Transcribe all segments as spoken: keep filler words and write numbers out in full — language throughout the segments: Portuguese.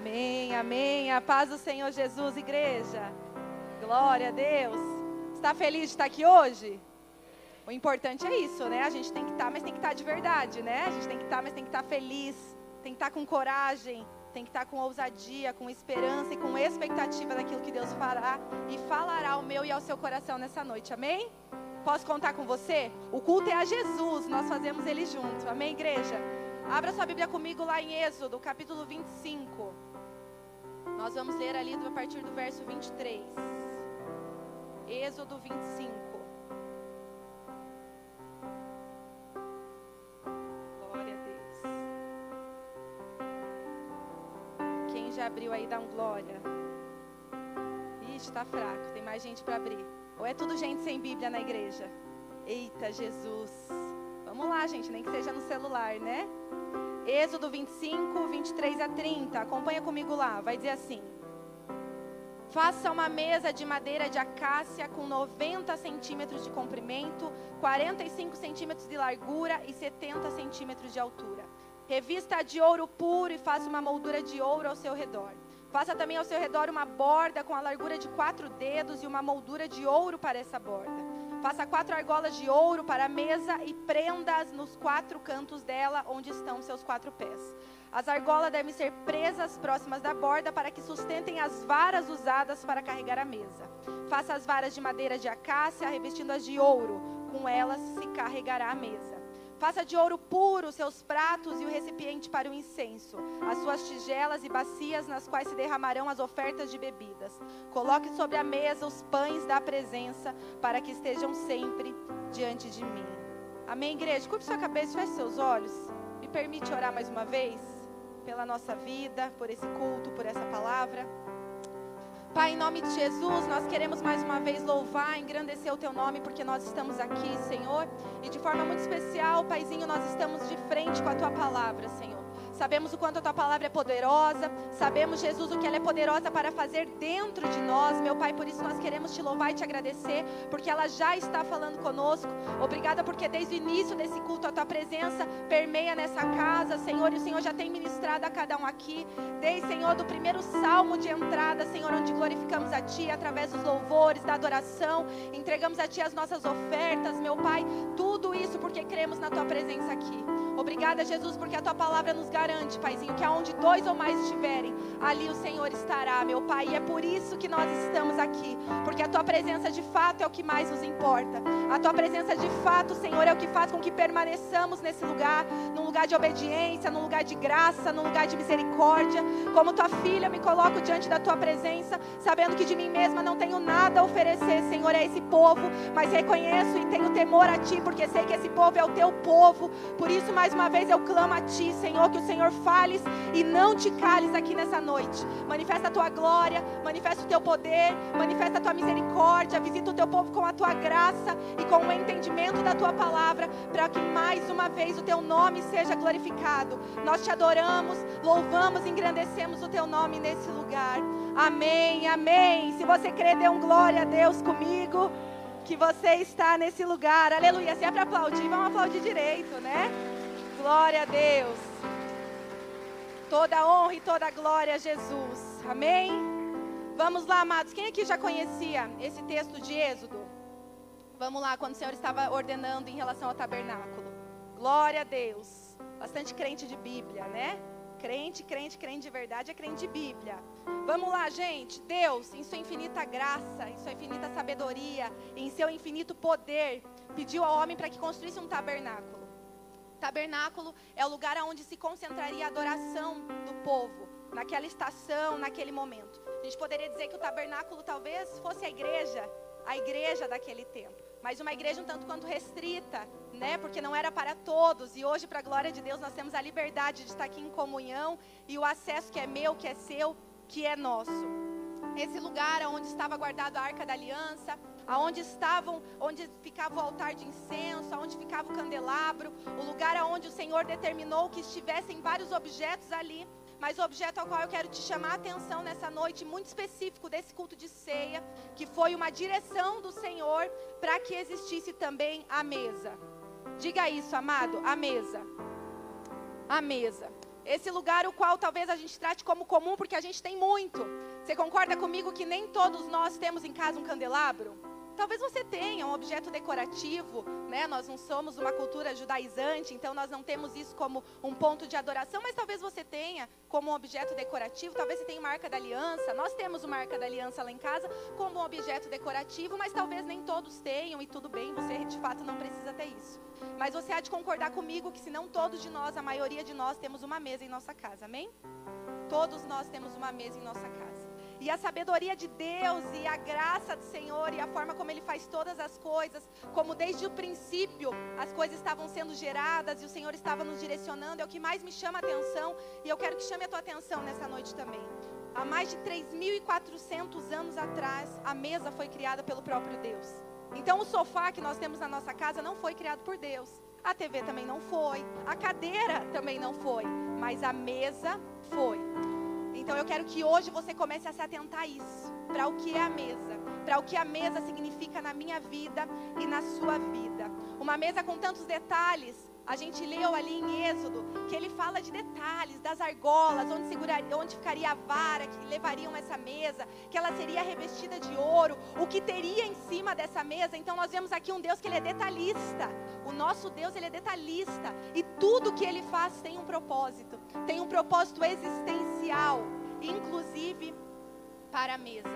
Amém, amém. A paz do Senhor Jesus, igreja. Glória a Deus. Está feliz de estar aqui hoje? O importante é isso, né? A gente tem que estar, mas tem que estar de verdade, né? A gente tem que estar, mas tem que estar feliz. Tem que estar com coragem. Tem que estar com ousadia, com esperança e com expectativa daquilo que Deus fará e falará ao meu e ao seu coração nessa noite, amém? Posso contar com você? O culto é a Jesus, nós fazemos ele junto, amém, igreja? Abra sua Bíblia comigo lá em Êxodo, capítulo vinte e cinco. Nós vamos ler ali a partir do verso vinte e três. Êxodo vinte e cinco. Glória a Deus. Quem já abriu aí, dá um glória. Ixi, tá fraco, tem mais gente para abrir. Ou é tudo gente sem Bíblia na igreja? Eita, Jesus. Vamos lá, gente, nem que seja no celular, né? Êxodo vinte e cinco, vinte e três a trinta, acompanha comigo lá, vai dizer assim: faça uma mesa de madeira de acácia com noventa centímetros de comprimento, quarenta e cinco centímetros de largura e setenta centímetros de altura. Revista de ouro puro e faça uma moldura de ouro ao seu redor. Faça também ao seu redor uma borda com a largura de quatro dedos e uma moldura de ouro para essa borda. Faça quatro argolas de ouro para a mesa e prenda-as nos quatro cantos dela, onde estão seus quatro pés. As argolas devem ser presas próximas da borda para que sustentem as varas usadas para carregar a mesa. Faça as varas de madeira de acácia, revestindo-as de ouro. Com elas se carregará a mesa. Faça de ouro puro seus pratos e o recipiente para o incenso, as suas tigelas e bacias nas quais se derramarão as ofertas de bebidas. Coloque sobre a mesa os pães da presença, para que estejam sempre diante de mim. Amém, igreja? Curve sua cabeça, feche seus olhos. Me permite orar mais uma vez pela nossa vida, por esse culto, por essa palavra. Pai, em nome de Jesus, nós queremos mais uma vez louvar, engrandecer o Teu nome, porque nós estamos aqui, Senhor. E de forma muito especial, Paizinho, nós estamos de frente com a Tua palavra, Senhor. Sabemos o quanto a Tua palavra é poderosa. Sabemos, Jesus, o que ela é poderosa para fazer dentro de nós, meu Pai. Por isso nós queremos Te louvar e Te agradecer, porque ela já está falando conosco. Obrigada porque desde o início desse culto a Tua presença permeia nessa casa, Senhor. E o Senhor já tem ministrado a cada um aqui. Desde, Senhor, do primeiro salmo de entrada, Senhor, onde glorificamos a Ti através dos louvores, da adoração. Entregamos a Ti as nossas ofertas, meu Pai. Tudo isso porque cremos na Tua presença aqui. Obrigada, Jesus, porque a Tua palavra nos garante, Paizinho, que aonde dois ou mais estiverem, ali o Senhor estará, meu Pai. E é por isso que nós estamos aqui, porque a Tua presença de fato é o que mais nos importa. A Tua presença de fato, Senhor, é o que faz com que permaneçamos nesse lugar, num lugar de obediência, num lugar de graça, num lugar de misericórdia. Como Tua filha, eu me coloco diante da Tua presença, sabendo que de mim mesma não tenho nada a oferecer, Senhor, a esse povo, mas reconheço e tenho temor a Ti, porque sei que esse povo é o Teu povo. Por isso, mais Mais uma vez eu clamo a Ti, Senhor, que o Senhor fales e não te cales aqui nessa noite. Manifesta a Tua glória, manifesta o Teu poder, manifesta a Tua misericórdia, visita o Teu povo com a Tua graça e com o entendimento da Tua palavra, para que mais uma vez o Teu nome seja glorificado. Nós Te adoramos, louvamos e engrandecemos o Teu nome nesse lugar. Amém, amém. Se você crê, dê um glória a Deus comigo, que você está nesse lugar. Aleluia. Se é para aplaudir, vamos aplaudir direito, né? Glória a Deus, toda honra e toda glória a Jesus, amém? Vamos lá, amados, quem aqui já conhecia esse texto de Êxodo? Vamos lá, quando o Senhor estava ordenando em relação ao tabernáculo. Glória a Deus, bastante crente de Bíblia, né? Crente, crente, crente de verdade é crente de Bíblia. Vamos lá, gente. Deus, em sua infinita graça, em sua infinita sabedoria, em seu infinito poder, pediu ao homem para que construísse um tabernáculo. Tabernáculo é o lugar onde se concentraria a adoração do povo, naquela estação, naquele momento. A gente poderia dizer que o tabernáculo talvez fosse a igreja, a igreja daquele tempo. Mas uma igreja um tanto quanto restrita, né? Porque não era para todos. E hoje, para a glória de Deus, nós temos a liberdade de estar aqui em comunhão e o acesso que é meu, que é seu, que é nosso. Esse lugar onde estava guardada a Arca da Aliança, aonde estavam, onde ficava o altar de incenso, aonde ficava o candelabro, o lugar aonde o Senhor determinou que estivessem vários objetos ali, mas o objeto ao qual eu quero te chamar a atenção nessa noite, muito específico desse culto de ceia, que foi uma direção do Senhor para que existisse também a mesa. Diga isso, amado, a mesa. A mesa. Esse lugar o qual talvez a gente trate como comum, porque a gente tem muito. Você concorda comigo que nem todos nós temos em casa um candelabro? Talvez você tenha um objeto decorativo, né? Nós não somos uma cultura judaizante, então nós não temos isso como um ponto de adoração, mas talvez você tenha como um objeto decorativo, talvez você tenha uma arca da aliança. Nós temos uma arca da aliança lá em casa como um objeto decorativo, mas talvez nem todos tenham, e tudo bem, você de fato não precisa ter isso. Mas você há de concordar comigo que se não todos de nós, a maioria de nós temos uma mesa em nossa casa, amém? Todos nós temos uma mesa em nossa casa. E a sabedoria de Deus e a graça do Senhor e a forma como Ele faz todas as coisas, como desde o princípio as coisas estavam sendo geradas e o Senhor estava nos direcionando, é o que mais me chama a atenção, e eu quero que chame a tua atenção nessa noite também. Há mais de três mil e quatrocentos anos atrás, a mesa foi criada pelo próprio Deus. Então o sofá que nós temos na nossa casa não foi criado por Deus. A T V também não foi, a cadeira também não foi, mas a mesa foi. Então eu quero que hoje você comece a se atentar a isso, para o que é a mesa, para o que a mesa significa na minha vida e na sua vida. Uma mesa com tantos detalhes, a gente leu ali em Êxodo, que ele fala de detalhes, das argolas, onde, seguraria, onde ficaria a vara, que levariam essa mesa, que ela seria revestida de ouro, o que teria em cima dessa mesa. Então nós vemos aqui um Deus que ele é detalhista, o nosso Deus ele é detalhista, e tudo que ele faz tem um propósito, tem um propósito existencial, inclusive para a mesa.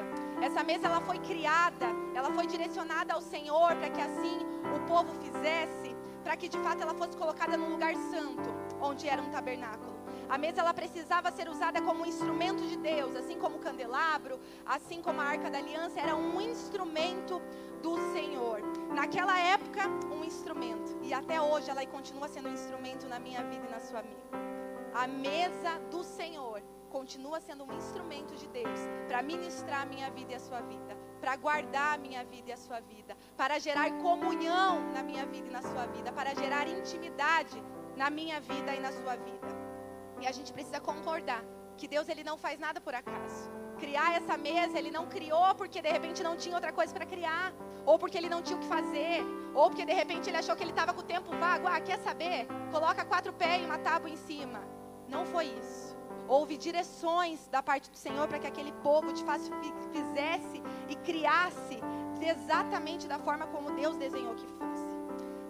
Essa mesa ela foi criada, ela foi direcionada ao Senhor para que assim o povo fizesse, para que de fato ela fosse colocada num lugar santo, onde era um tabernáculo. A mesa ela precisava ser usada como um instrumento de Deus, assim como o candelabro, assim como a Arca da Aliança, era um instrumento do Senhor. Naquela época, um instrumento, e até hoje ela continua sendo um instrumento na minha vida e na sua vida. A mesa do Senhor continua sendo um instrumento de Deus para ministrar a minha vida e a sua vida, para guardar a minha vida e a sua vida, para gerar comunhão na minha vida e na sua vida, para gerar intimidade na minha vida e na sua vida. E a gente precisa concordar que Deus ele não faz nada por acaso. Criar essa mesa, ele não criou porque de repente não tinha outra coisa para criar, ou porque ele não tinha o que fazer, ou porque de repente ele achou que ele estava com o tempo vago. Ah, quer saber? Coloca quatro pés e uma tábua em cima. Não foi isso. Houve direções da parte do Senhor para que aquele povo de fato fizesse e criasse exatamente da forma como Deus desenhou que fosse.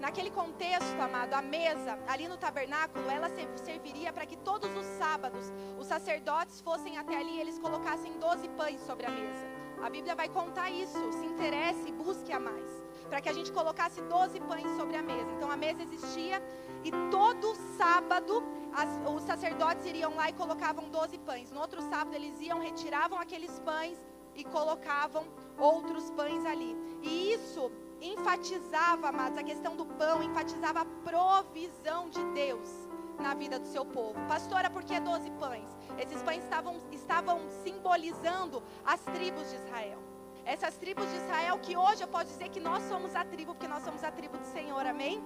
Naquele contexto, amado, a mesa ali no tabernáculo, ela serviria para que todos os sábados os sacerdotes fossem até ali e eles colocassem doze pães sobre a mesa. A Bíblia vai contar isso, se interesse e busque a mais, para que a gente colocasse doze pães sobre a mesa. Então a mesa existia e todo sábado as, os sacerdotes iriam lá e colocavam doze pães. No outro sábado eles iam, retiravam aqueles pães e colocavam outros pães ali. E isso enfatizava, amados, a questão do pão, enfatizava a provisão de Deus na vida do seu povo. Pastora, por que doze pães? Esses pães estavam, estavam simbolizando as tribos de Israel. Essas tribos de Israel que hoje eu posso dizer que nós somos a tribo, porque nós somos a tribo do Senhor, amém?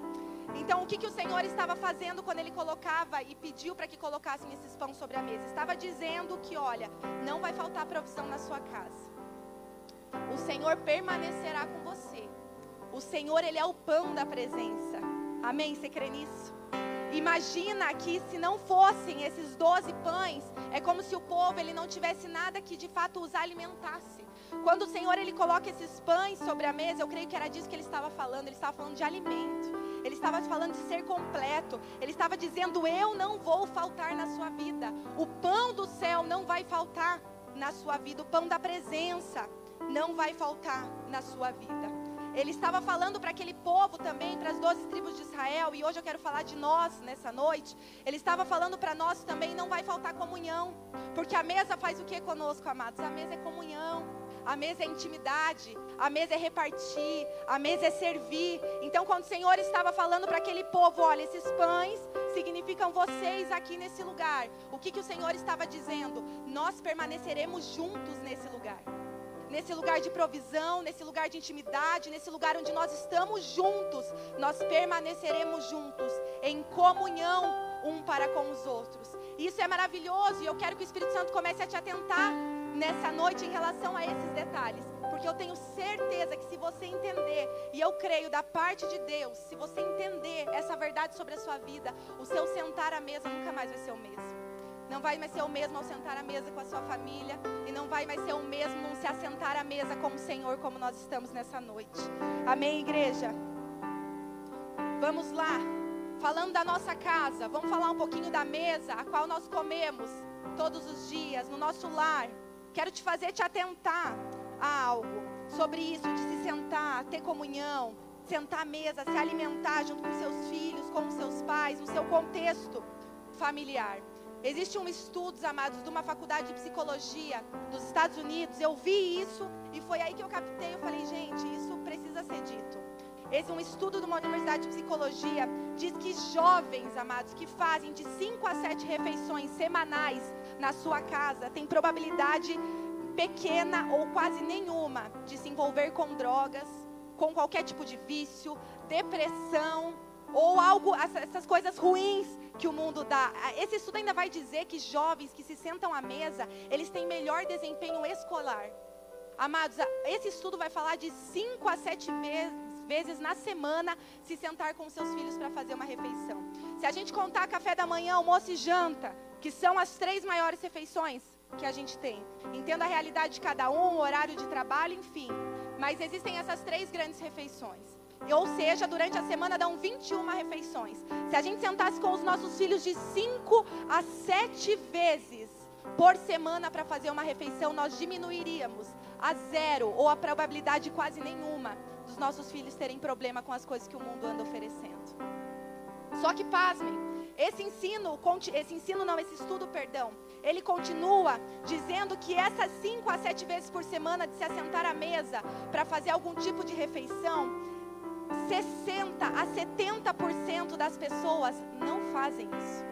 Então o que, que o Senhor estava fazendo quando Ele colocava e pediu para que colocassem esses pães sobre a mesa? Estava dizendo que, olha, não vai faltar provisão na sua casa. O Senhor permanecerá com você. O Senhor, Ele é o pão da presença. Amém? Você crê nisso? Imagina que se não fossem esses doze pães, é como se o povo ele não tivesse nada que de fato os alimentasse. Quando o Senhor ele coloca esses pães sobre a mesa, eu creio que era disso que Ele estava falando. Ele estava falando de alimento, Ele estava falando de ser completo, Ele estava dizendo: eu não vou faltar na sua vida. O pão do céu não vai faltar na sua vida, o pão da presença não vai faltar na sua vida. Ele estava falando para aquele povo também, para as doze tribos de Israel, e hoje eu quero falar de nós nessa noite. Ele estava falando para nós também: não vai faltar comunhão, porque a mesa faz o que conosco, amados? A mesa é comunhão, a mesa é intimidade, a mesa é repartir, a mesa é servir. Então quando o Senhor estava falando para aquele povo: olha, esses pães significam vocês aqui nesse lugar, o que, que o Senhor estava dizendo? Nós permaneceremos juntos nesse lugar. Nesse lugar de provisão, nesse lugar de intimidade, nesse lugar onde nós estamos juntos, nós permaneceremos juntos, em comunhão um para com os outros. Isso é maravilhoso, e eu quero que o Espírito Santo comece a te atentar nessa noite em relação a esses detalhes, porque eu tenho certeza que se você entender, e eu creio da parte de Deus, se você entender essa verdade sobre a sua vida, o seu sentar à mesa nunca mais vai ser o mesmo. Não vai mais ser o mesmo ao sentar à mesa com a sua família. E não vai mais ser o mesmo se assentar à mesa com o Senhor como nós estamos nessa noite. Amém, igreja? Vamos lá. Falando da nossa casa, vamos falar um pouquinho da mesa a qual nós comemos todos os dias, no nosso lar. Quero te fazer te atentar a algo sobre isso, de se sentar, ter comunhão, sentar à mesa, se alimentar junto com seus filhos, com seus pais, no seu contexto familiar. Existe um estudo, amados, de uma faculdade de psicologia dos Estados Unidos. Eu vi isso e foi aí que eu captei. Eu falei, gente, isso precisa ser dito. Esse é um estudo de uma universidade de psicologia. Diz que jovens, amados, que fazem de cinco a sete refeições semanais na sua casa tem probabilidade pequena ou quase nenhuma de se envolver com drogas, com qualquer tipo de vício, depressão ou algo, essas coisas ruins que o mundo dá. Esse estudo ainda vai dizer que jovens que se sentam à mesa, eles têm melhor desempenho escolar. Amados, esse estudo vai falar de cinco a sete vezes vezes na semana se sentar com seus filhos para fazer uma refeição. Se a gente contar café da manhã, almoço e janta, que são as três maiores refeições que a gente tem. Entendo a realidade de cada um, o horário de trabalho, enfim. Mas existem essas três grandes refeições. Ou seja, durante a semana dão vinte e uma refeições. Se a gente sentasse com os nossos filhos de cinco a sete vezes por semana para fazer uma refeição, nós diminuiríamos a zero ou a probabilidade quase nenhuma dos nossos filhos terem problema com as coisas que o mundo anda oferecendo. Só que pasmem, esse ensino, esse ensino não, esse estudo, perdão, ele continua dizendo que essas cinco a sete vezes por semana de se assentar à mesa para fazer algum tipo de refeição, sessenta a setenta por cento das pessoas não fazem isso.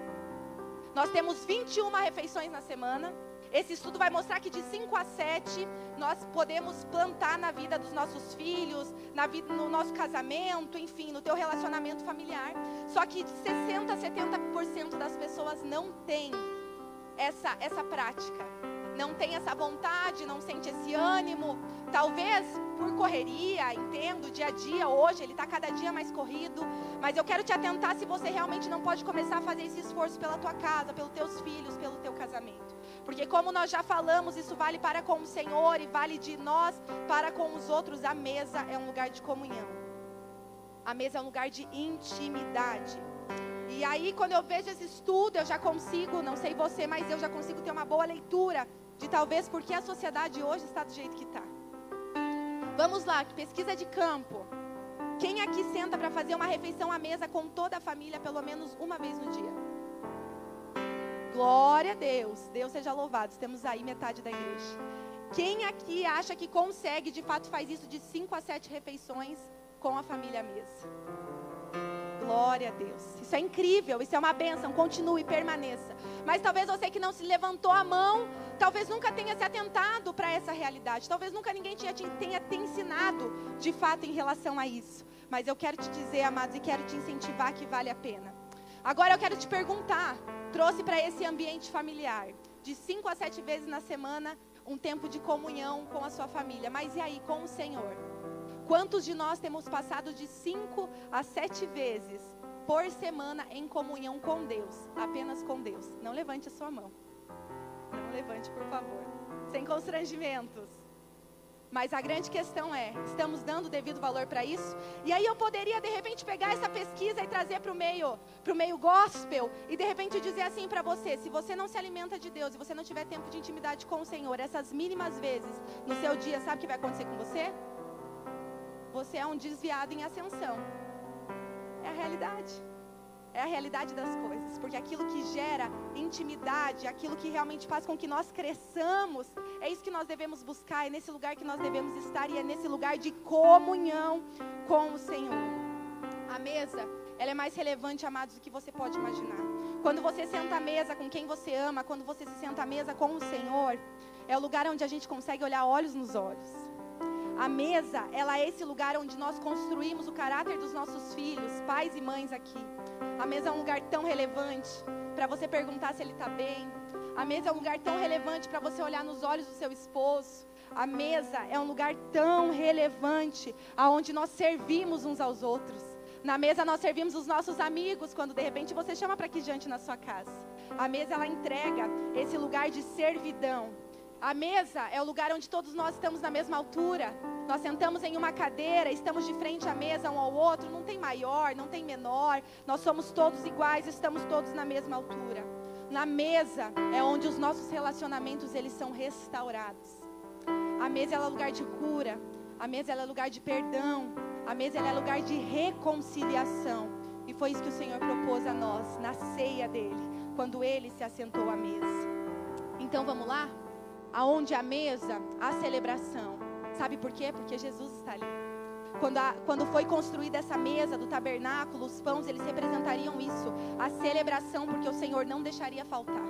Nós temos vinte e uma refeições na semana. Esse estudo vai mostrar que de cinco a sete nós podemos plantar na vida dos nossos filhos, na vida, no nosso casamento, enfim, no teu relacionamento familiar. Só que de sessenta a setenta por cento das pessoas não tem essa, essa prática. Não tem essa vontade, não sente esse ânimo. Talvez por correria, entendo, dia a dia, hoje, ele está cada dia mais corrido. Mas eu quero te atentar se você realmente não pode começar a fazer esse esforço pela tua casa, pelos teus filhos, pelo teu casamento. Porque como nós já falamos, isso vale para com o Senhor e vale de nós para com os outros. A mesa é um lugar de comunhão. A mesa é um lugar de intimidade. E aí, quando eu vejo esse estudo, eu já consigo, não sei você, mas eu já consigo ter uma boa leitura de talvez porque a sociedade hoje está do jeito que está. Vamos lá, pesquisa de campo. Quem aqui senta para fazer uma refeição à mesa com toda a família pelo menos uma vez no dia? Glória a Deus, Deus seja louvado, temos aí metade da igreja. Quem aqui acha que consegue, de fato faz isso de cinco a sete refeições com a família à mesa? Glória a Deus, isso é incrível, isso é uma bênção, continue, permaneça. Mas talvez você que não se levantou a mão, talvez nunca tenha se atentado para essa realidade, talvez nunca ninguém tenha te, tenha te ensinado de fato em relação a isso. Mas eu quero te dizer, amados, e quero te incentivar que vale a pena. Agora eu quero te perguntar, trouxe para esse ambiente familiar, de cinco a sete vezes na semana, um tempo de comunhão com a sua família. Mas e aí, com o Senhor? Quantos de nós temos passado de cinco a sete vezes por semana em comunhão com Deus? Apenas com Deus. Não levante a sua mão. Não levante, por favor. Sem constrangimentos. Mas a grande questão é, estamos dando o devido valor para isso? E aí eu poderia, de repente, pegar essa pesquisa e trazer para o meio, pro meio gospel e, de repente, dizer assim para você, se você não se alimenta de Deus e você não tiver tempo de intimidade com o Senhor, essas mínimas vezes no seu dia, sabe o que vai acontecer com você? Você é um desviado em ascensão. É a realidade. É a realidade das coisas, porque aquilo que gera intimidade, aquilo que realmente faz com que nós cresçamos, é isso que nós devemos buscar, é nesse lugar que nós devemos estar e é nesse lugar de comunhão com o Senhor. A mesa, ela é mais relevante, amados, do que você pode imaginar. Quando você senta à mesa com quem você ama, quando você se senta à mesa com o Senhor, é o lugar onde a gente consegue olhar olhos nos olhos. A mesa, ela é esse lugar onde nós construímos o caráter dos nossos filhos, pais e mães aqui. A mesa é um lugar tão relevante para você perguntar se ele está bem. A mesa é um lugar tão relevante para você olhar nos olhos do seu esposo. A mesa é um lugar tão relevante aonde nós servimos uns aos outros. Na mesa nós servimos os nossos amigos, quando de repente você chama para aqui diante na sua casa. A mesa, ela entrega esse lugar de servidão. A mesa é o lugar onde todos nós estamos na mesma altura. Nós sentamos em uma cadeira, estamos de frente à mesa um ao outro. Não tem maior, não tem menor. Nós somos todos iguais, estamos todos na mesma altura. Na mesa é onde os nossos relacionamentos, eles são restaurados. A mesa, ela é lugar de cura. A mesa, ela é lugar de perdão. A mesa, ela é lugar de reconciliação. E foi isso que o Senhor propôs a nós, na ceia dele, quando ele se assentou à mesa. Então vamos lá? Aonde a mesa, a celebração. Sabe por quê? Porque Jesus está ali. Quando, a, quando foi construída essa mesa do tabernáculo, os pães, eles representariam isso. A celebração, porque o Senhor não deixaria faltar.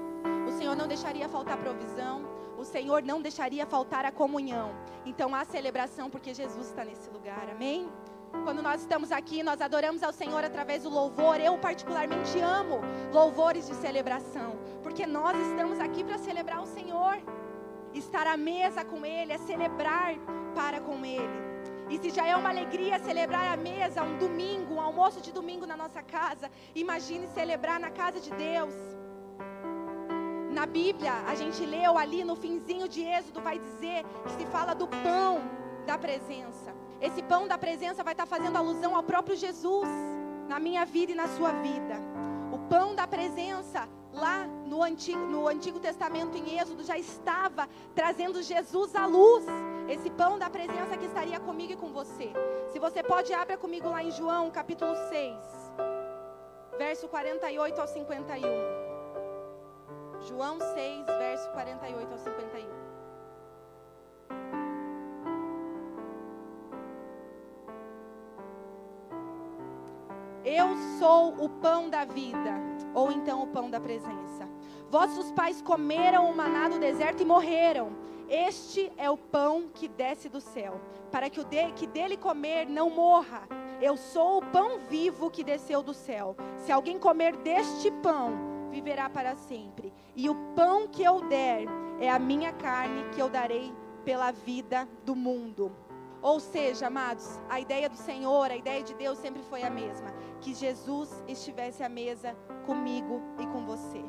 O Senhor não deixaria faltar provisão. O Senhor não deixaria faltar a comunhão. Então há celebração porque Jesus está nesse lugar, amém? Quando nós estamos aqui, nós adoramos ao Senhor através do louvor. Eu particularmente amo louvores de celebração, porque nós estamos aqui para celebrar o Senhor. Estar à mesa com Ele é celebrar para com Ele. E se já é uma alegria celebrar a mesa, um domingo, um almoço de domingo na nossa casa, imagine celebrar na casa de Deus. Na Bíblia, a gente leu ali no finzinho de Êxodo, vai dizer que se fala do pão da presença. Esse pão da presença vai estar fazendo alusão ao próprio Jesus, na minha vida e na sua vida. O pão da presença, lá no Antigo, no Antigo Testamento, em Êxodo, já estava trazendo Jesus à luz. Esse pão da presença que estaria comigo e com você. Se você pode, abra comigo lá em João, capítulo seis, verso quarenta e oito ao cinquenta e um. João seis, verso quarenta e oito ao cinquenta e um. Eu sou o pão da vida, ou então o pão da presença. Vossos pais comeram o maná do deserto e morreram. Este é o pão que desce do céu, para que o de, que dele comer não morra. Eu sou o pão vivo que desceu do céu. Se alguém comer deste pão, viverá para sempre. E o pão que eu der é a minha carne, que eu darei pela vida do mundo. Ou seja, amados, a ideia do Senhor, a ideia de Deus sempre foi a mesma. Que Jesus estivesse à mesa comigo e com você.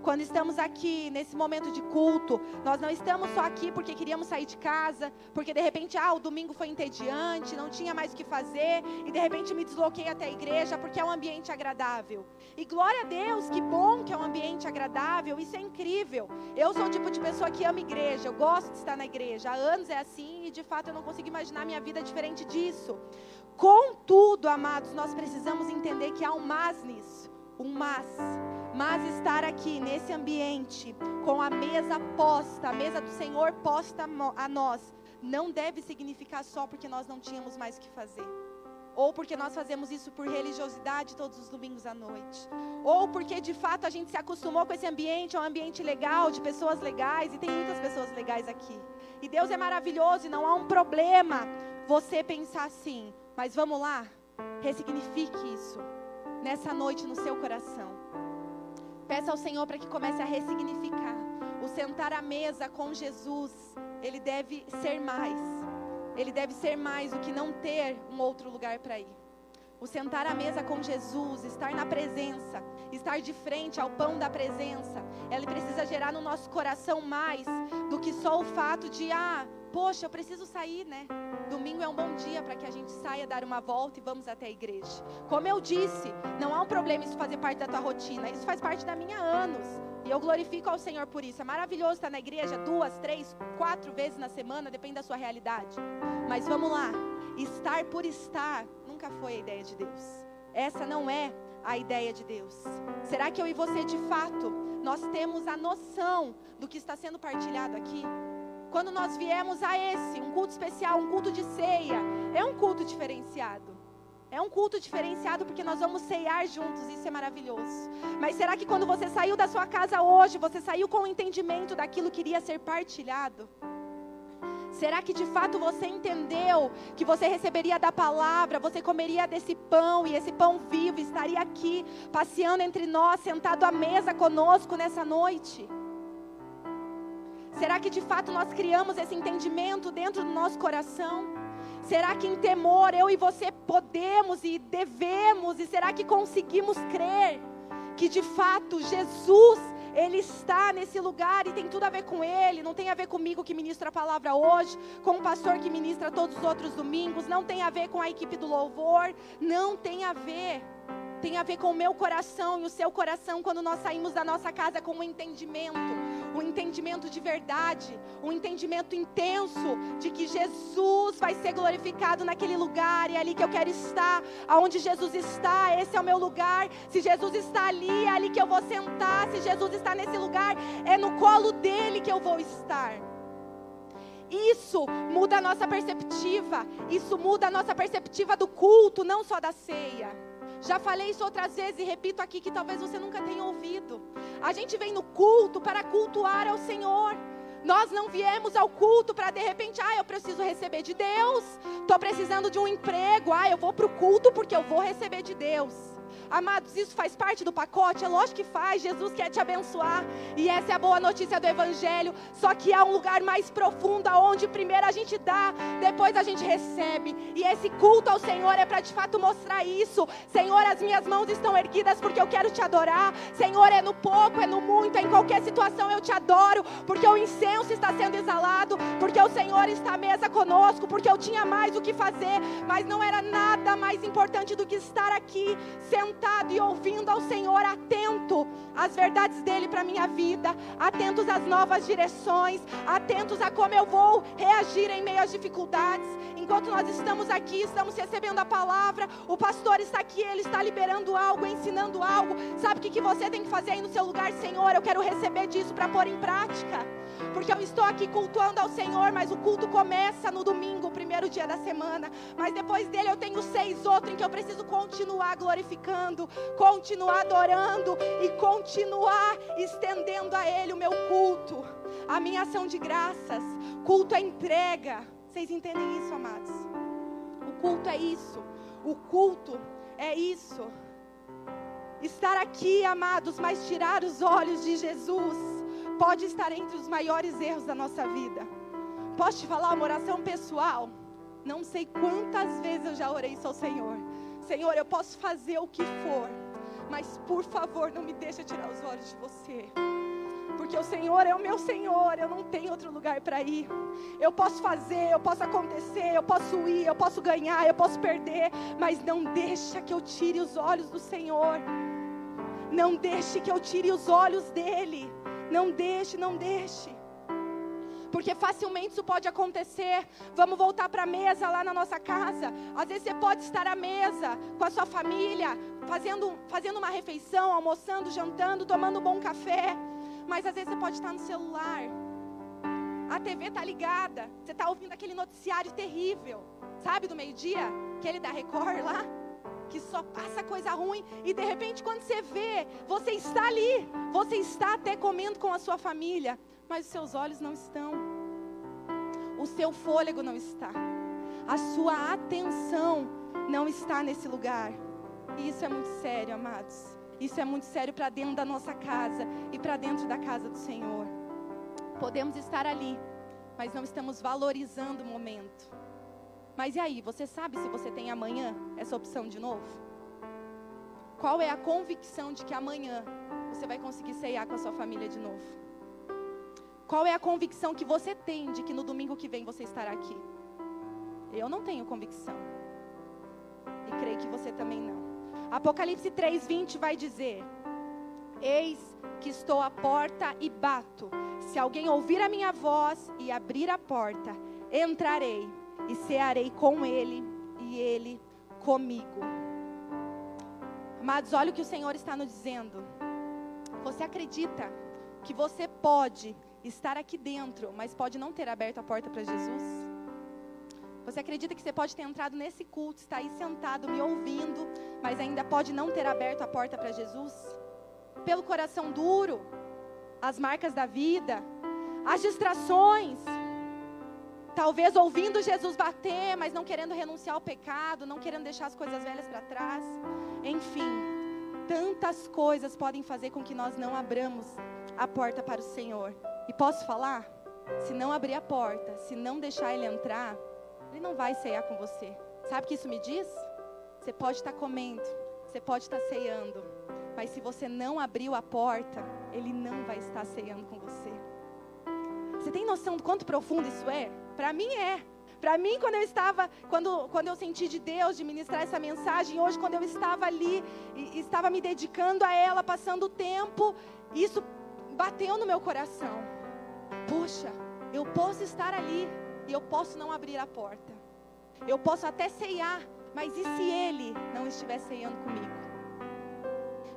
Quando estamos aqui, nesse momento de culto, nós não estamos só aqui porque queríamos sair de casa, porque de repente, ah, o domingo foi entediante, não tinha mais o que fazer, e de repente me desloquei até a igreja porque é um ambiente agradável. E glória a Deus, que bom que é um ambiente agradável, isso é incrível. Eu sou o tipo de pessoa que ama igreja, eu gosto de estar na igreja, há anos é assim, e de fato eu não consigo imaginar minha vida diferente disso. Contudo, amados, nós precisamos entender que há um mas nisso, um mas. Mas estar aqui nesse ambiente, com a mesa posta, a mesa do Senhor posta a nós, não deve significar só porque nós não tínhamos mais o que fazer. Ou porque nós fazemos isso por religiosidade todos os domingos à noite. Ou porque de fato a gente se acostumou com esse ambiente, é um ambiente legal, de pessoas legais, e tem muitas pessoas legais aqui. E Deus é maravilhoso e não há um problema você pensar assim. Mas vamos lá, ressignifique isso nessa noite no seu coração. Peça ao Senhor para que comece a ressignificar. O sentar à mesa com Jesus, ele deve ser mais. Ele deve ser mais do que não ter um outro lugar para ir. O sentar à mesa com Jesus, estar na presença, estar de frente ao pão da presença, ele precisa gerar no nosso coração mais do que só o fato de, ah, poxa, eu preciso sair, né? Domingo é um bom dia para que a gente saia, dar uma volta e vamos até a igreja. Como eu disse, não há um problema isso fazer parte da tua rotina, isso faz parte da minha há anos. E eu glorifico ao Senhor por isso. É maravilhoso estar na igreja duas, três, quatro vezes na semana, depende da sua realidade. Mas vamos lá, estar por estar nunca foi a ideia de Deus. Essa não é a ideia de Deus. Será que eu e você, de fato, nós temos a noção do que está sendo partilhado aqui? Quando nós viemos a esse, um culto especial, um culto de ceia, é um culto diferenciado. É um culto diferenciado porque nós vamos ceiar juntos, isso é maravilhoso. Mas será que quando você saiu da sua casa hoje, você saiu com o entendimento daquilo que iria ser partilhado? Será que de fato você entendeu que você receberia da palavra, você comeria desse pão e esse pão vivo estaria aqui, passeando entre nós, sentado à mesa conosco nessa noite? Será que de fato nós criamos esse entendimento dentro do nosso coração? Será que em temor eu e você podemos e devemos, e será que conseguimos crer que de fato Jesus, Ele está nesse lugar e tem tudo a ver com Ele, não tem a ver comigo que ministra a palavra hoje, com o pastor que ministra todos os outros domingos, não tem a ver com a equipe do louvor, não tem a ver, tem a ver com o meu coração e o seu coração quando nós saímos da nossa casa com um entendimento, um entendimento de verdade, um entendimento intenso de que Jesus vai ser glorificado naquele lugar, e é ali que eu quero estar, aonde Jesus está, esse é o meu lugar. Se Jesus está ali, é ali que eu vou sentar. Se Jesus está nesse lugar, é no colo dele que eu vou estar. Isso muda a nossa perspectiva, isso muda a nossa perspectiva do culto, não só da ceia. Já falei isso outras vezes e repito aqui que talvez você nunca tenha ouvido. A gente vem no culto para cultuar ao Senhor. Nós não viemos ao culto para de repente, ah, eu preciso receber de Deus. Estou precisando de um emprego, ah, eu vou para o culto porque eu vou receber de Deus. Amados, isso faz parte do pacote? É lógico que faz, Jesus quer te abençoar. E essa é a boa notícia do Evangelho. Só que há um lugar mais profundo, onde primeiro a gente dá, depois a gente recebe. E esse culto ao Senhor é para de fato mostrar isso. Senhor, as minhas mãos estão erguidas porque eu quero te adorar. Senhor, é no pouco, é no muito, é em qualquer situação eu te adoro. Porque o incenso está sendo exalado, porque o Senhor está à mesa conosco, porque eu tinha mais o que fazer, mas não era nada mais importante do que estar aqui, sentado e ouvindo ao Senhor, atento às verdades dele para a minha vida, atentos às novas direções, atentos a como eu vou reagir em meio às dificuldades. Enquanto nós estamos aqui, estamos recebendo a palavra, o pastor está aqui, ele está liberando algo, ensinando algo. Sabe o que, que você tem que fazer aí no seu lugar? Senhor, eu quero receber disso para pôr em prática, porque eu estou aqui cultuando ao Senhor, mas o culto começa no domingo, o primeiro dia da semana, mas depois dele eu tenho seis outros em que eu preciso continuar glorificando, continuar adorando e continuar estendendo a Ele o meu culto, a minha ação de graças. Culto é entrega. Vocês entendem isso, amados? O culto é isso. O culto é isso. Estar aqui, amados, mas tirar os olhos de Jesus pode estar entre os maiores erros da nossa vida. Posso te falar uma oração pessoal? Não sei quantas vezes eu já orei isso ao Senhor. Senhor, eu posso fazer o que for, mas por favor, não me deixa tirar os olhos de você, porque o Senhor é o meu Senhor, eu não tenho outro lugar para ir. Eu posso fazer, eu posso acontecer, eu posso ir, eu posso ganhar, eu posso perder, mas não deixa que eu tire os olhos do Senhor, não deixe que eu tire os olhos dele, não deixe, não deixe. Porque facilmente isso pode acontecer. Vamos voltar para a mesa lá na nossa casa. Às vezes você pode estar à mesa com a sua família, fazendo, fazendo uma refeição, almoçando, jantando, tomando um bom café. Mas às vezes você pode estar no celular. A T V está ligada. Você está ouvindo aquele noticiário terrível, sabe, do meio-dia? Aquele da Record lá, que só passa coisa ruim. E de repente quando você vê, você está ali. Você está até comendo com a sua família, mas os seus olhos não estão, o seu fôlego não está, a sua atenção não está nesse lugar. E isso é muito sério, amados. Isso é muito sério para dentro da nossa casa e para dentro da casa do Senhor. Podemos estar ali, mas não estamos valorizando o momento. Mas e aí, você sabe se você tem amanhã essa opção de novo? Qual é a convicção de que amanhã você vai conseguir ceiar com a sua família de novo? Qual é a convicção que você tem de que no domingo que vem você estará aqui? Eu não tenho convicção. E creio que você também não. Apocalipse três, vinte vai dizer: eis que estou à porta e bato. Se alguém ouvir a minha voz e abrir a porta, entrarei e cearei com ele e ele comigo. Amados, olha o que o Senhor está nos dizendo. Você acredita que você pode estar aqui dentro, mas pode não ter aberto a porta para Jesus? Você acredita que você pode ter entrado nesse culto, estar aí sentado, me ouvindo, mas ainda pode não ter aberto a porta para Jesus? Pelo coração duro, as marcas da vida, as distrações, talvez ouvindo Jesus bater, mas não querendo renunciar ao pecado, não querendo deixar as coisas velhas para trás. Enfim, tantas coisas podem fazer com que nós não abramos a porta para o Senhor. E posso falar? Se não abrir a porta, se não deixar Ele entrar, Ele não vai ceiar com você. Sabe o que isso me diz? Você pode estar comendo, você pode estar ceando, mas se você não abriu a porta, ele não vai estar ceando com você. Você tem noção do quanto profundo isso é? Para mim é. Para mim, quando eu estava, quando, quando eu senti de Deus, de ministrar essa mensagem, hoje quando eu estava ali, e, estava me dedicando a ela, passando o tempo, isso bateu no meu coração. Poxa, eu posso estar ali, e eu posso não abrir a porta. Eu posso até ceiar, mas e se ele não estiver ceiando comigo?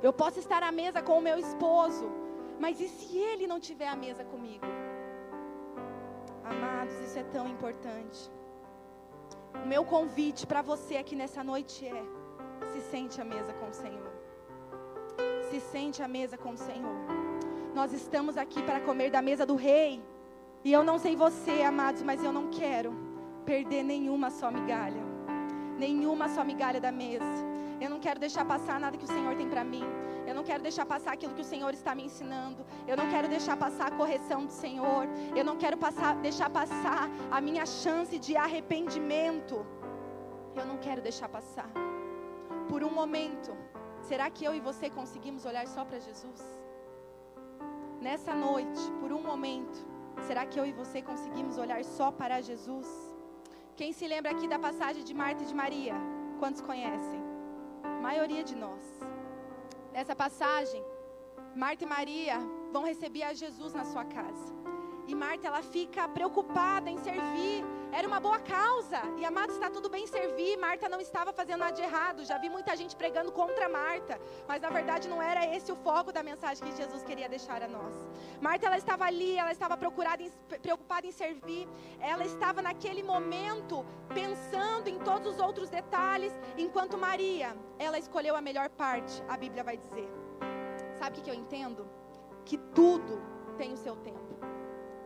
Eu posso estar à mesa com o meu esposo, mas e se ele não tiver à mesa comigo? Amados, isso é tão importante. O meu convite para você aqui nessa noite é: se sente à mesa com o Senhor. Se sente à mesa com o Senhor. Nós estamos aqui para comer da mesa do Rei. E eu não sei você, amados, mas eu não quero perder nenhuma só migalha. Nenhuma só migalha da mesa. Eu não quero deixar passar nada que o Senhor tem para mim. Eu não quero deixar passar aquilo que o Senhor está me ensinando. Eu não quero deixar passar a correção do Senhor. Eu não quero passar, deixar passar a minha chance de arrependimento. Eu não quero deixar passar. Por um momento, será que eu e você conseguimos olhar só para Jesus? Nessa noite, por um momento, será que eu e você conseguimos olhar só para Jesus? Quem se lembra aqui da passagem de Marta e de Maria? Quantos conhecem? A maioria de nós. Nessa passagem, Marta e Maria vão receber a Jesus na sua casa. E Marta, ela fica preocupada em servir. Era uma boa causa. E amados, está tudo bem servir. Marta não estava fazendo nada de errado. Já vi muita gente pregando contra Marta. Mas na verdade não era esse o foco da mensagem que Jesus queria deixar a nós. Marta, ela estava ali, ela estava procurada, preocupada em servir. Ela estava naquele momento pensando em todos os outros detalhes. Enquanto Maria, ela escolheu a melhor parte, a Bíblia vai dizer. Sabe o que eu entendo? Que tudo tem o seu tempo.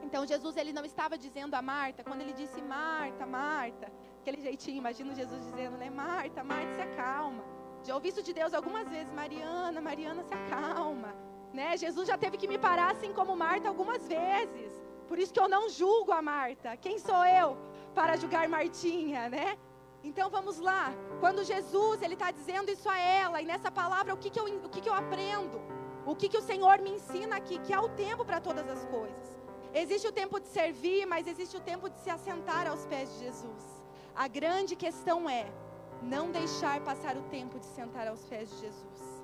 Então Jesus, ele não estava dizendo a Marta, quando ele disse Marta, Marta, aquele jeitinho, imagino Jesus dizendo, né, Marta, Marta, se acalma. Já ouvi isso de Deus algumas vezes, Mariana, Mariana, se acalma, né? Jesus já teve que me parar assim como Marta algumas vezes, por isso que eu não julgo a Marta. Quem sou eu para julgar Martinha, né? Então vamos lá, quando Jesus, ele está dizendo isso a ela, e nessa palavra o que que eu, o que que eu aprendo? O que que o Senhor me ensina aqui? Que há o tempo para todas as coisas. Existe o tempo de servir, mas existe o tempo de se assentar aos pés de Jesus. A grande questão é não deixar passar o tempo de sentar aos pés de Jesus.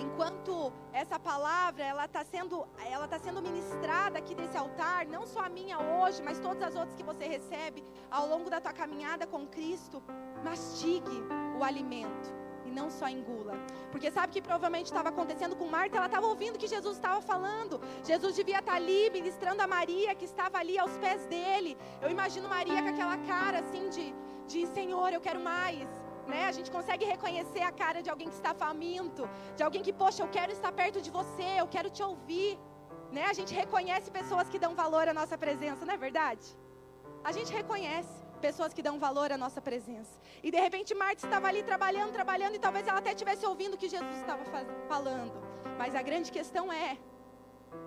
Enquanto essa palavra, ela está sendo, ela tá sendo ministrada aqui desse altar, não só a minha hoje, mas todas as outras que você recebe ao longo da tua caminhada com Cristo, mastigue o alimento e não só engula. Porque sabe o que provavelmente estava acontecendo com Marta? Ela estava ouvindo o que Jesus estava falando. Jesus devia estar ali ministrando a Maria, que estava ali aos pés dele. Eu imagino Maria com aquela cara assim de, de Senhor, eu quero mais, né? A gente consegue reconhecer a cara de alguém que está faminto, de alguém que, poxa, eu quero estar perto de você, eu quero te ouvir, né? A gente reconhece pessoas que dão valor à nossa presença, não é verdade? A gente reconhece pessoas que dão valor à nossa presença. E de repente Marta estava ali trabalhando, trabalhando, e talvez ela até estivesse ouvindo o que Jesus estava falando. Mas a grande questão é,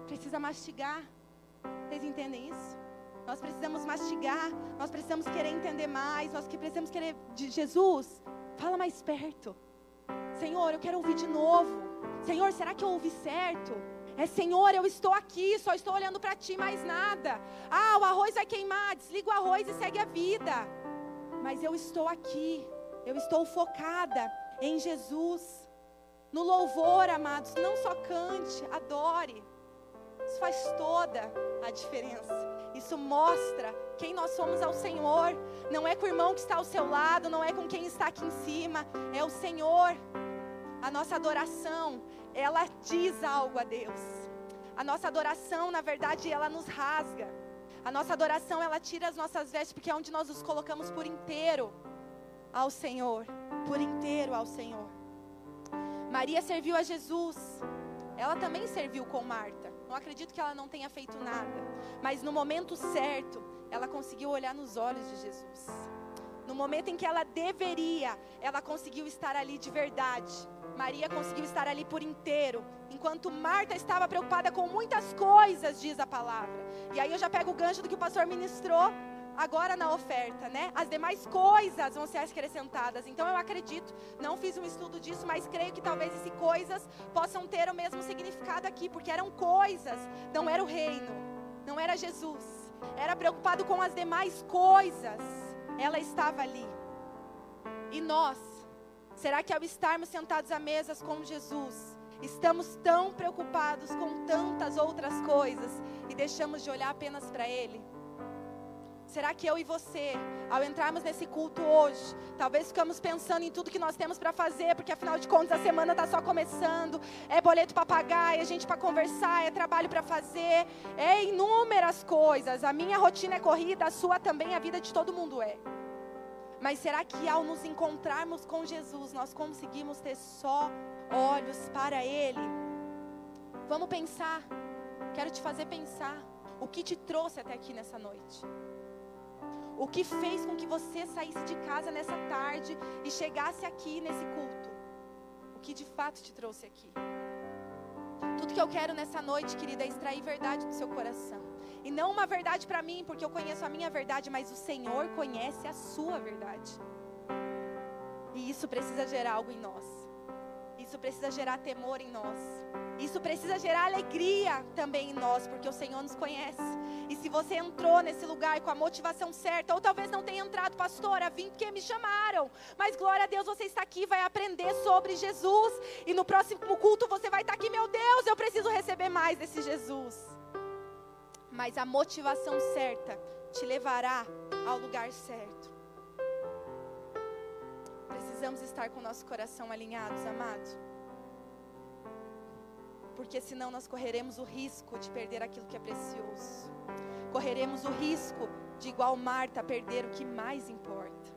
precisa mastigar. Vocês entendem isso? Nós precisamos mastigar, nós precisamos querer entender mais, nós que precisamos querer de Jesus, fala mais perto. Senhor, eu quero ouvir de novo. Senhor, será que eu ouvi certo? É, Senhor, eu estou aqui, só estou olhando para Ti, mais nada. Ah, o arroz vai queimar, desliga o arroz e segue a vida. Mas eu estou aqui, eu estou focada em Jesus. No louvor, amados, não só cante, adore. Isso faz toda a diferença. Isso mostra quem nós somos ao Senhor. Não é com o irmão que está ao seu lado, não é com quem está aqui em cima, é o Senhor. A nossa adoração, ela diz algo a Deus. A nossa adoração, na verdade, ela nos rasga. A nossa adoração, ela tira as nossas vestes, porque é onde nós nos colocamos por inteiro ao Senhor. Por inteiro ao Senhor. Maria serviu a Jesus. Ela também serviu com Marta. Não acredito que ela não tenha feito nada. Mas no momento certo, ela conseguiu olhar nos olhos de Jesus. No momento em que ela deveria, ela conseguiu estar ali de verdade. Maria conseguiu estar ali por inteiro, enquanto Marta estava preocupada com muitas coisas, diz a palavra. E aí eu já pego o gancho do que o pastor ministrou agora na oferta, né? As demais coisas vão ser acrescentadas. Então eu acredito, não fiz um estudo disso, mas creio que talvez esse coisas possam ter o mesmo significado aqui, porque eram coisas, não era o reino, não era Jesus, era preocupado com as demais coisas, ela estava ali. E nós, será que ao estarmos sentados à mesa com Jesus, estamos tão preocupados com tantas outras coisas e deixamos de olhar apenas para Ele? Será que eu e você, ao entrarmos nesse culto hoje, talvez ficamos pensando em tudo que nós temos para fazer, porque afinal de contas a semana está só começando, é boleto para pagar, é gente para conversar, é trabalho para fazer, é inúmeras coisas, a minha rotina é corrida, a sua também, a vida de todo mundo é. Mas será que ao nos encontrarmos com Jesus, nós conseguimos ter só olhos para Ele? Vamos pensar, quero te fazer pensar, o que te trouxe até aqui nessa noite? O que fez com que você saísse de casa nessa tarde e chegasse aqui nesse culto? O que de fato te trouxe aqui? Tudo que eu quero nessa noite, querida, é extrair verdade do seu coração. E não uma verdade para mim, porque eu conheço a minha verdade, mas o Senhor conhece a sua verdade. E isso precisa gerar algo em nós. Isso precisa gerar temor em nós. Isso precisa gerar alegria também em nós, porque o Senhor nos conhece. E se você entrou nesse lugar com a motivação certa, ou talvez não tenha entrado, pastora, vim porque me chamaram. Mas glória a Deus, você está aqui, vai aprender sobre Jesus. E no próximo culto você vai estar aqui, meu Deus, eu preciso receber mais desse Jesus. Mas a motivação certa te levará ao lugar certo. Precisamos estar com o nosso coração alinhados, amados. Porque senão nós correremos o risco de perder aquilo que é precioso. Correremos o risco de, igual Marta, perder o que mais importa.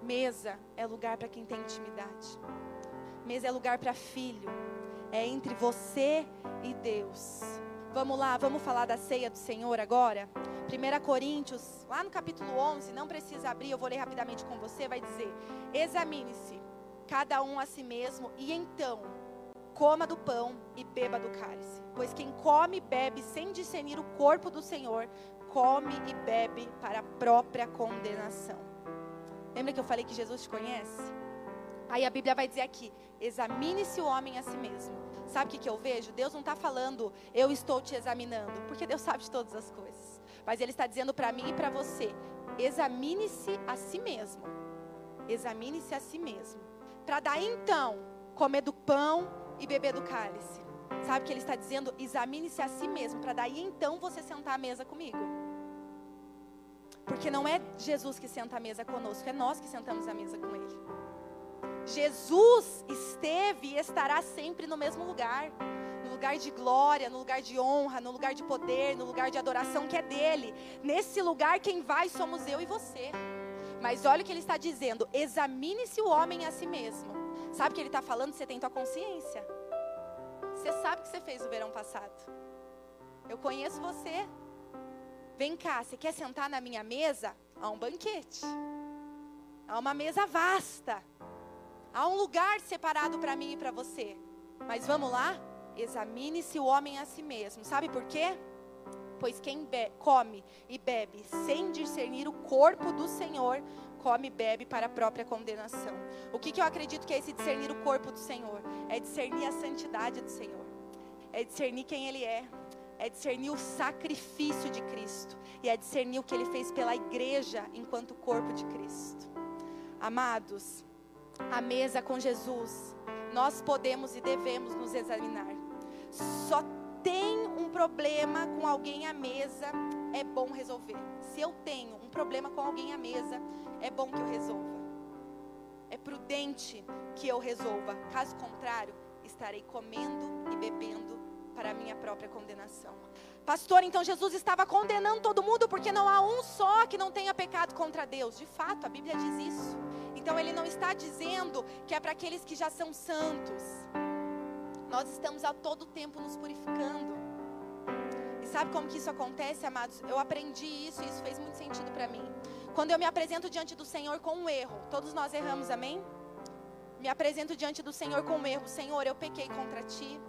Mesa é lugar para quem tem intimidade. Mesa é lugar para filho. É entre você e Deus. Vamos lá, vamos falar da ceia do Senhor agora? Primeira Coríntios, lá no capítulo onze, não precisa abrir, eu vou ler rapidamente com você, vai dizer: examine-se cada um a si mesmo e então coma do pão e beba do cálice. Pois quem come e bebe sem discernir o corpo do Senhor, come e bebe para a própria condenação. Lembra que eu falei que Jesus te conhece? Aí a Bíblia vai dizer aqui: examine-se o homem a si mesmo. Sabe o que, que eu vejo? Deus não está falando, eu estou te examinando, porque Deus sabe de todas as coisas. Mas Ele está dizendo para mim e para você: examine-se a si mesmo. Examine-se a si mesmo. Para daí então comer do pão e beber do cálice. Sabe o que Ele está dizendo? Examine-se a si mesmo, para daí então você sentar à mesa comigo. Porque não é Jesus que senta à mesa conosco, é nós que sentamos à mesa com Ele. Jesus esteve e estará sempre no mesmo lugar, no lugar de glória, no lugar de honra, no lugar de poder, no lugar de adoração que é dele. Nesse lugar quem vai somos eu e você. Mas olha o que Ele está dizendo: examine-se o homem a si mesmo. Sabe o que Ele está falando? Você tem tua consciência. Você sabe o que você fez no verão passado. Eu conheço você. Vem cá, você quer sentar na minha mesa? Há um banquete. Há uma mesa vasta. Há um lugar separado para mim e para você. Mas vamos lá? Examine-se o homem a si mesmo. Sabe por quê? Pois quem be- come e bebe sem discernir o corpo do Senhor, come e bebe para a própria condenação. O que, que eu acredito que é esse discernir o corpo do Senhor? É discernir a santidade do Senhor. É discernir quem Ele é. É discernir o sacrifício de Cristo. E é discernir o que Ele fez pela igreja enquanto corpo de Cristo. Amados, a mesa com Jesus, nós podemos e devemos nos examinar. Só tem um problema com alguém à mesa, é bom resolver. Se eu tenho um problema com alguém à mesa, é bom que eu resolva. É prudente que eu resolva. Caso contrário, estarei comendo e bebendo para a minha própria condenação. Pastor, então Jesus estava condenando todo mundo porque não há um só que não tenha pecado contra Deus. De fato, a Bíblia diz isso. Então Ele não está dizendo que é para aqueles que já são santos. Nós estamos a todo tempo nos purificando. E sabe como que isso acontece, amados? Eu aprendi isso e isso fez muito sentido para mim. Quando eu me apresento diante do Senhor com um erro, todos nós erramos, amém? Me apresento diante do Senhor com um erro. Senhor, eu pequei contra Ti,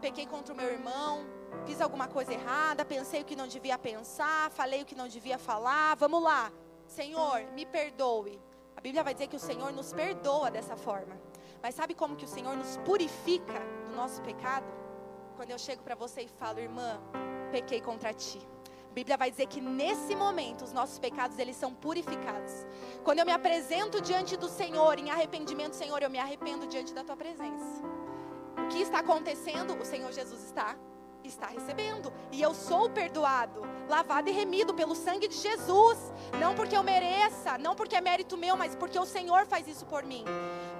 pequei contra o meu irmão, Fiz alguma coisa errada, pensei o que não devia pensar, falei o que não devia falar. Vamos lá, Senhor, me perdoe. A Bíblia vai dizer que o Senhor nos perdoa dessa forma. Mas sabe como que o Senhor nos purifica do nosso pecado? Quando eu chego para você e falo, irmã, pequei contra ti. A Bíblia vai dizer que nesse momento os nossos pecados, eles são purificados. Quando eu me apresento diante do Senhor, em arrependimento, Senhor, eu me arrependo diante da tua presença. O que está acontecendo? O Senhor Jesus está está recebendo, e eu sou perdoado, lavado e remido pelo sangue de Jesus, não porque eu mereça, não porque é mérito meu, mas porque o Senhor faz isso por mim.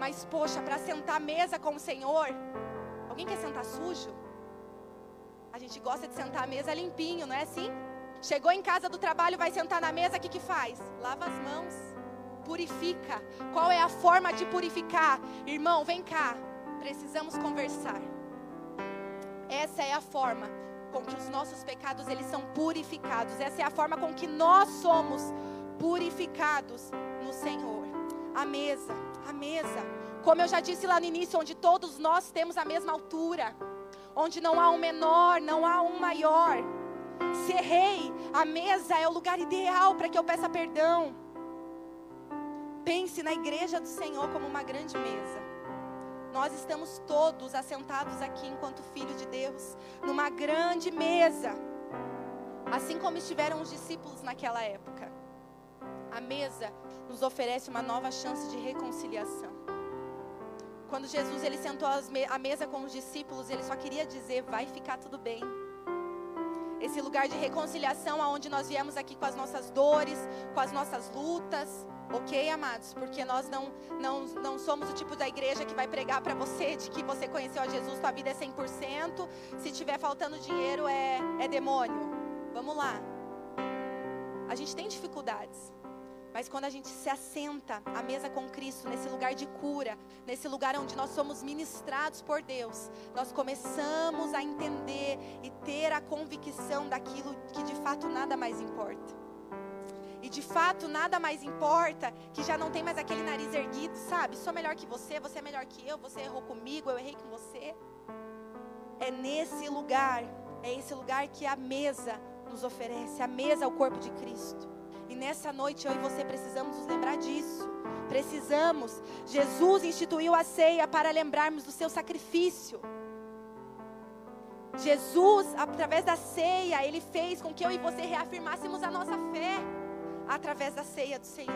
Mas poxa, para sentar à mesa com o Senhor, alguém quer sentar sujo? A gente gosta de sentar à mesa limpinho, não é assim? Chegou em casa do trabalho, vai sentar na mesa, o que que faz? Lava as mãos, purifica. Qual é a forma de purificar? Irmão, vem cá, precisamos conversar. Essa é a forma com que os nossos pecados, eles são purificados. Essa é a forma com que nós somos purificados no Senhor. A mesa, a mesa. Como eu já disse lá no início, onde todos nós temos a mesma altura. Onde não há um menor, não há um maior. Se errei, a mesa é o lugar ideal para que eu peça perdão. Pense na igreja do Senhor como uma grande mesa. Nós estamos todos assentados aqui enquanto filho de Deus, numa grande mesa. Assim como estiveram os discípulos naquela época. A mesa nos oferece uma nova chance de reconciliação. Quando Jesus ele sentou à mesa com os discípulos, ele só queria dizer, vai ficar tudo bem. Esse lugar de reconciliação aonde nós viemos aqui com as nossas dores, com as nossas lutas. Ok, amados? Porque nós não, não, não somos o tipo da igreja que vai pregar para você de que você conheceu a Jesus, tua vida é cem por cento. Se tiver faltando dinheiro, é, é demônio. Vamos lá. A gente tem dificuldades. Mas quando a gente se assenta à mesa com Cristo, nesse lugar de cura, nesse lugar onde nós somos ministrados por Deus, nós começamos a entender e ter a convicção daquilo que de fato nada mais importa. E de fato nada mais importa, que já não tem mais aquele nariz erguido, sabe? Sou melhor que você, você é melhor que eu, você errou comigo, eu errei com você. É nesse lugar, é esse lugar que a mesa nos oferece. A mesa é o corpo de Cristo. E nessa noite eu e você precisamos nos lembrar disso. Precisamos. Jesus instituiu a ceia para lembrarmos do seu sacrifício. Jesus, através da ceia, ele fez com que eu e você reafirmássemos a nossa fé. Através da ceia do Senhor.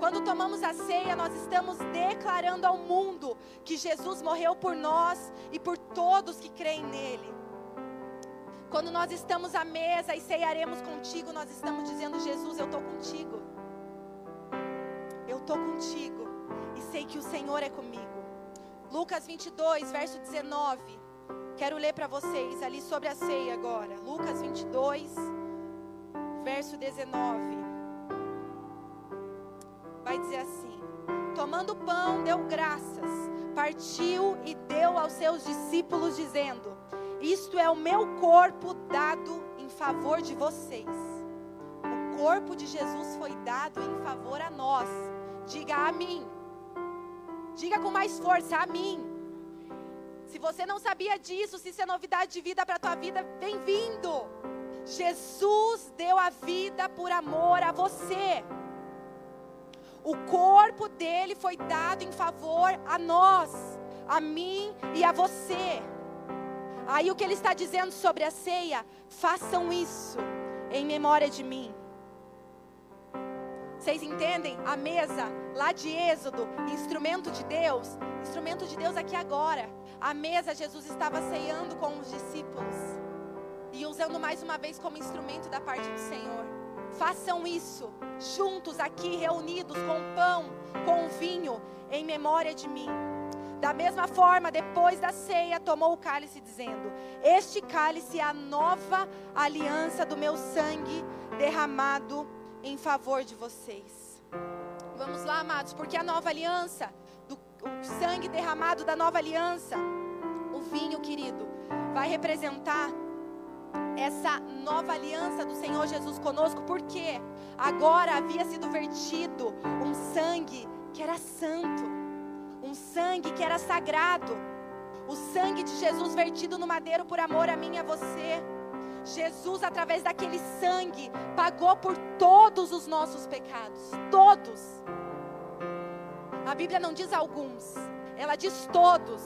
Quando tomamos a ceia, nós estamos declarando ao mundo que Jesus morreu por nós e por todos que creem nele. Quando nós estamos à mesa e ceiaremos contigo, nós estamos dizendo, Jesus, eu estou contigo. Eu estou contigo e sei que o Senhor é comigo. Lucas vinte e dois, verso dezenove. Quero ler para vocês ali sobre a ceia agora. Lucas vinte e dois, verso dezenove. Vai dizer assim, tomando o pão, deu graças, partiu e deu aos seus discípulos, dizendo, isto é o meu corpo dado em favor de vocês. O corpo de Jesus foi dado em favor a nós. Diga a mim, diga com mais força, a mim. Se você não sabia disso, se isso é novidade de vida para a tua vida, bem-vindo. Jesus deu a vida por amor a você. O corpo dele foi dado em favor a nós, a mim e a você. Aí o que ele está dizendo sobre a ceia? Façam isso em memória de mim. Vocês entendem? A mesa lá de Êxodo, instrumento de Deus, instrumento de Deus aqui agora. A mesa Jesus estava ceando com os discípulos e usando mais uma vez como instrumento da parte do Senhor. Façam isso, juntos aqui, reunidos, com o pão, com o vinho, em memória de mim. Da mesma forma, depois da ceia, tomou o cálice, dizendo, este cálice é a nova aliança do meu sangue, derramado em favor de vocês. Vamos lá, amados, porque a nova aliança, do, o sangue derramado da nova aliança, o vinho, querido, vai representar essa nova aliança do Senhor Jesus conosco, porque agora havia sido vertido um sangue que era santo, um sangue que era sagrado, O sangue de Jesus vertido no madeiro por amor a mim e a você. Jesus, através daquele sangue, pagou por todos os nossos pecados. Todos. A Bíblia não diz alguns. Ela diz todos.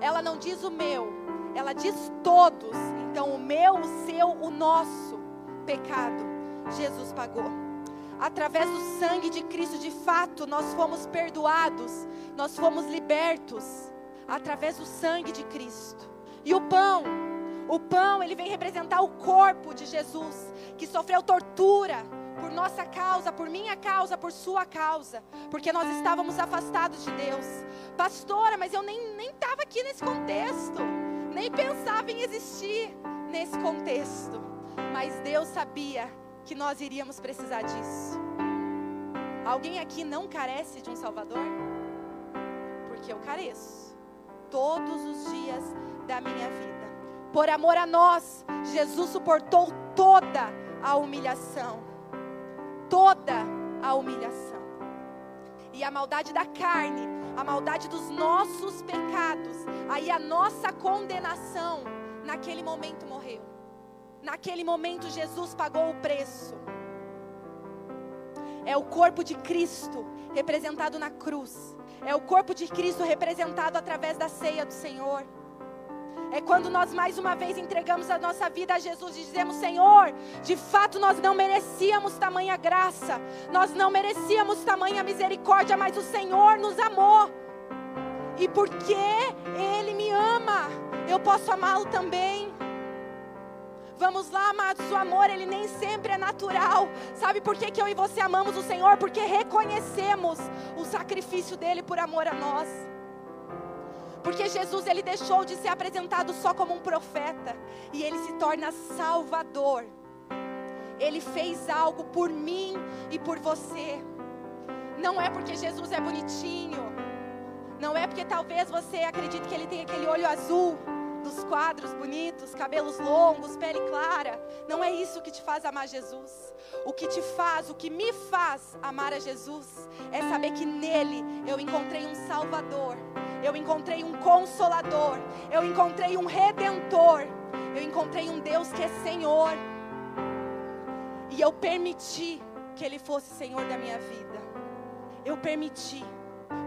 Ela não diz o meu. Ela diz todos. Então o meu, o seu, o nosso pecado, Jesus pagou. Através do sangue de Cristo, de fato, nós fomos perdoados, nós fomos libertos, através do sangue de Cristo. E o pão, o pão, ele vem representar o corpo de Jesus, que sofreu tortura por nossa causa, por minha causa, por sua causa, porque nós estávamos afastados de Deus. Pastora, mas eu nem nem estava aqui nesse contexto, nem pensava em existir nesse contexto, mas Deus sabia que nós iríamos precisar disso. Alguém aqui não carece de um Salvador? Porque eu careço, todos os dias da minha vida. Por amor a nós, Jesus suportou toda a humilhação, toda a humilhação. E a maldade da carne, a maldade dos nossos pecados, aí a nossa condenação, naquele momento morreu. Naquele momento Jesus pagou o preço. É o corpo de Cristo representado na cruz. É o corpo de Cristo representado através da ceia do Senhor. É quando nós mais uma vez entregamos a nossa vida a Jesus e dizemos: Senhor, de fato nós não merecíamos tamanha graça. Nós não merecíamos tamanha misericórdia, mas o Senhor nos amou. E porque Ele me ama, eu posso amá-lo também. Vamos lá, amados, o amor, ele nem sempre é natural. Sabe por que, que eu e você amamos o Senhor? Porque reconhecemos o sacrifício dele por amor a nós. Porque Jesus, ele deixou de ser apresentado só como um profeta. E ele se torna Salvador. Ele fez algo por mim e por você. Não é porque Jesus é bonitinho. Não é porque talvez você acredite que ele tem aquele olho azul. Dos quadros bonitos, cabelos longos, pele clara. Não é isso que te faz amar Jesus. O que te faz, o que me faz amar a Jesus é saber que nele eu encontrei um Salvador, eu encontrei um Consolador, eu encontrei um Redentor, eu encontrei um Deus que é Senhor. E eu permiti que ele fosse Senhor da minha vida. Eu permiti.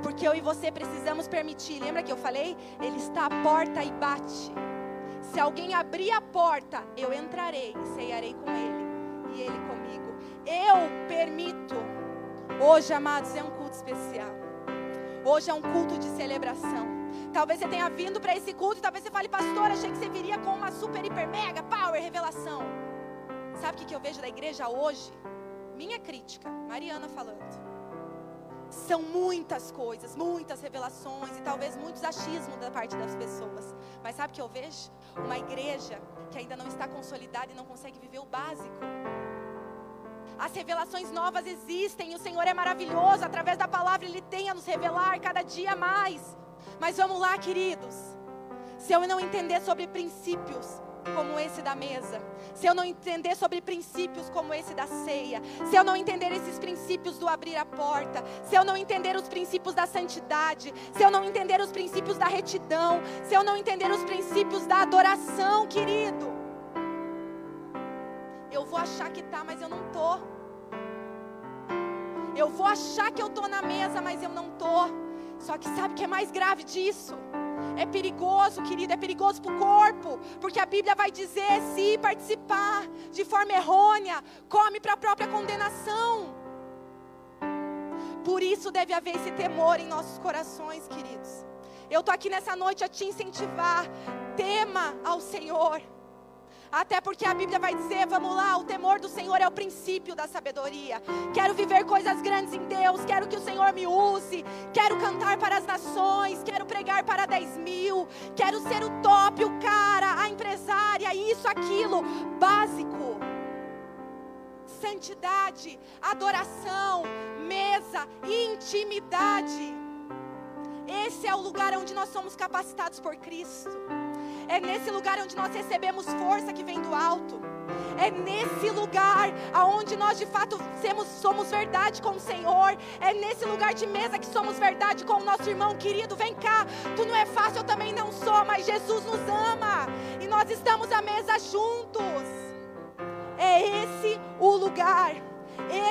Porque eu e você precisamos permitir. Lembra que eu falei? Ele está à porta e bate. Se alguém abrir a porta, eu entrarei e ceiarei com ele e ele comigo. Eu permito. Hoje, amados, é um culto especial. Hoje é um culto de celebração. Talvez você tenha vindo para esse culto e talvez você fale: pastora, achei que você viria com uma super, hiper, mega, power, revelação. Sabe o que eu vejo da igreja hoje? Minha crítica, Mariana falando. São muitas coisas, muitas revelações e talvez muitos achismos da parte das pessoas. Mas sabe o que eu vejo? Uma igreja que ainda não está consolidada e não consegue viver o básico. As revelações novas existem, o Senhor é maravilhoso. Através da palavra Ele tem a nos revelar cada dia mais. Mas vamos lá, queridos. Se eu não entender sobre princípios como esse da mesa, se eu não entender sobre princípios como esse da ceia, se eu não entender esses princípios do abrir a porta, se eu não entender os princípios da santidade, se eu não entender os princípios da retidão, se eu não entender os princípios da adoração, querido, eu vou achar que tá, mas eu não tô. Eu vou achar que eu tô na mesa, mas eu não tô. Só que sabe o que é mais grave disso? É perigoso, querido, é perigoso para o corpo, porque a Bíblia vai dizer: se participar de forma errônea, come para a própria condenação. Por isso deve haver esse temor em nossos corações, queridos. Eu estou aqui nessa noite a te incentivar, tema ao Senhor. Até porque a Bíblia vai dizer, vamos lá, o temor do Senhor é o princípio da sabedoria. Quero viver coisas grandes em Deus, quero que o Senhor me use, quero cantar para as nações, quero pregar para dez mil, quero ser o top, o cara, a empresária, isso, aquilo, básico. Santidade, adoração, mesa, intimidade. Esse é o lugar onde nós somos capacitados por Cristo. É nesse lugar onde nós recebemos força que vem do alto. é nesse lugar aonde nós de fato somos, somos verdade com o Senhor, é nesse lugar de mesa que somos verdade com o nosso irmão querido. Vem cá, tu não é fácil, eu também não sou, mas Jesus nos ama e nós estamos à mesa juntos. É esse o lugar,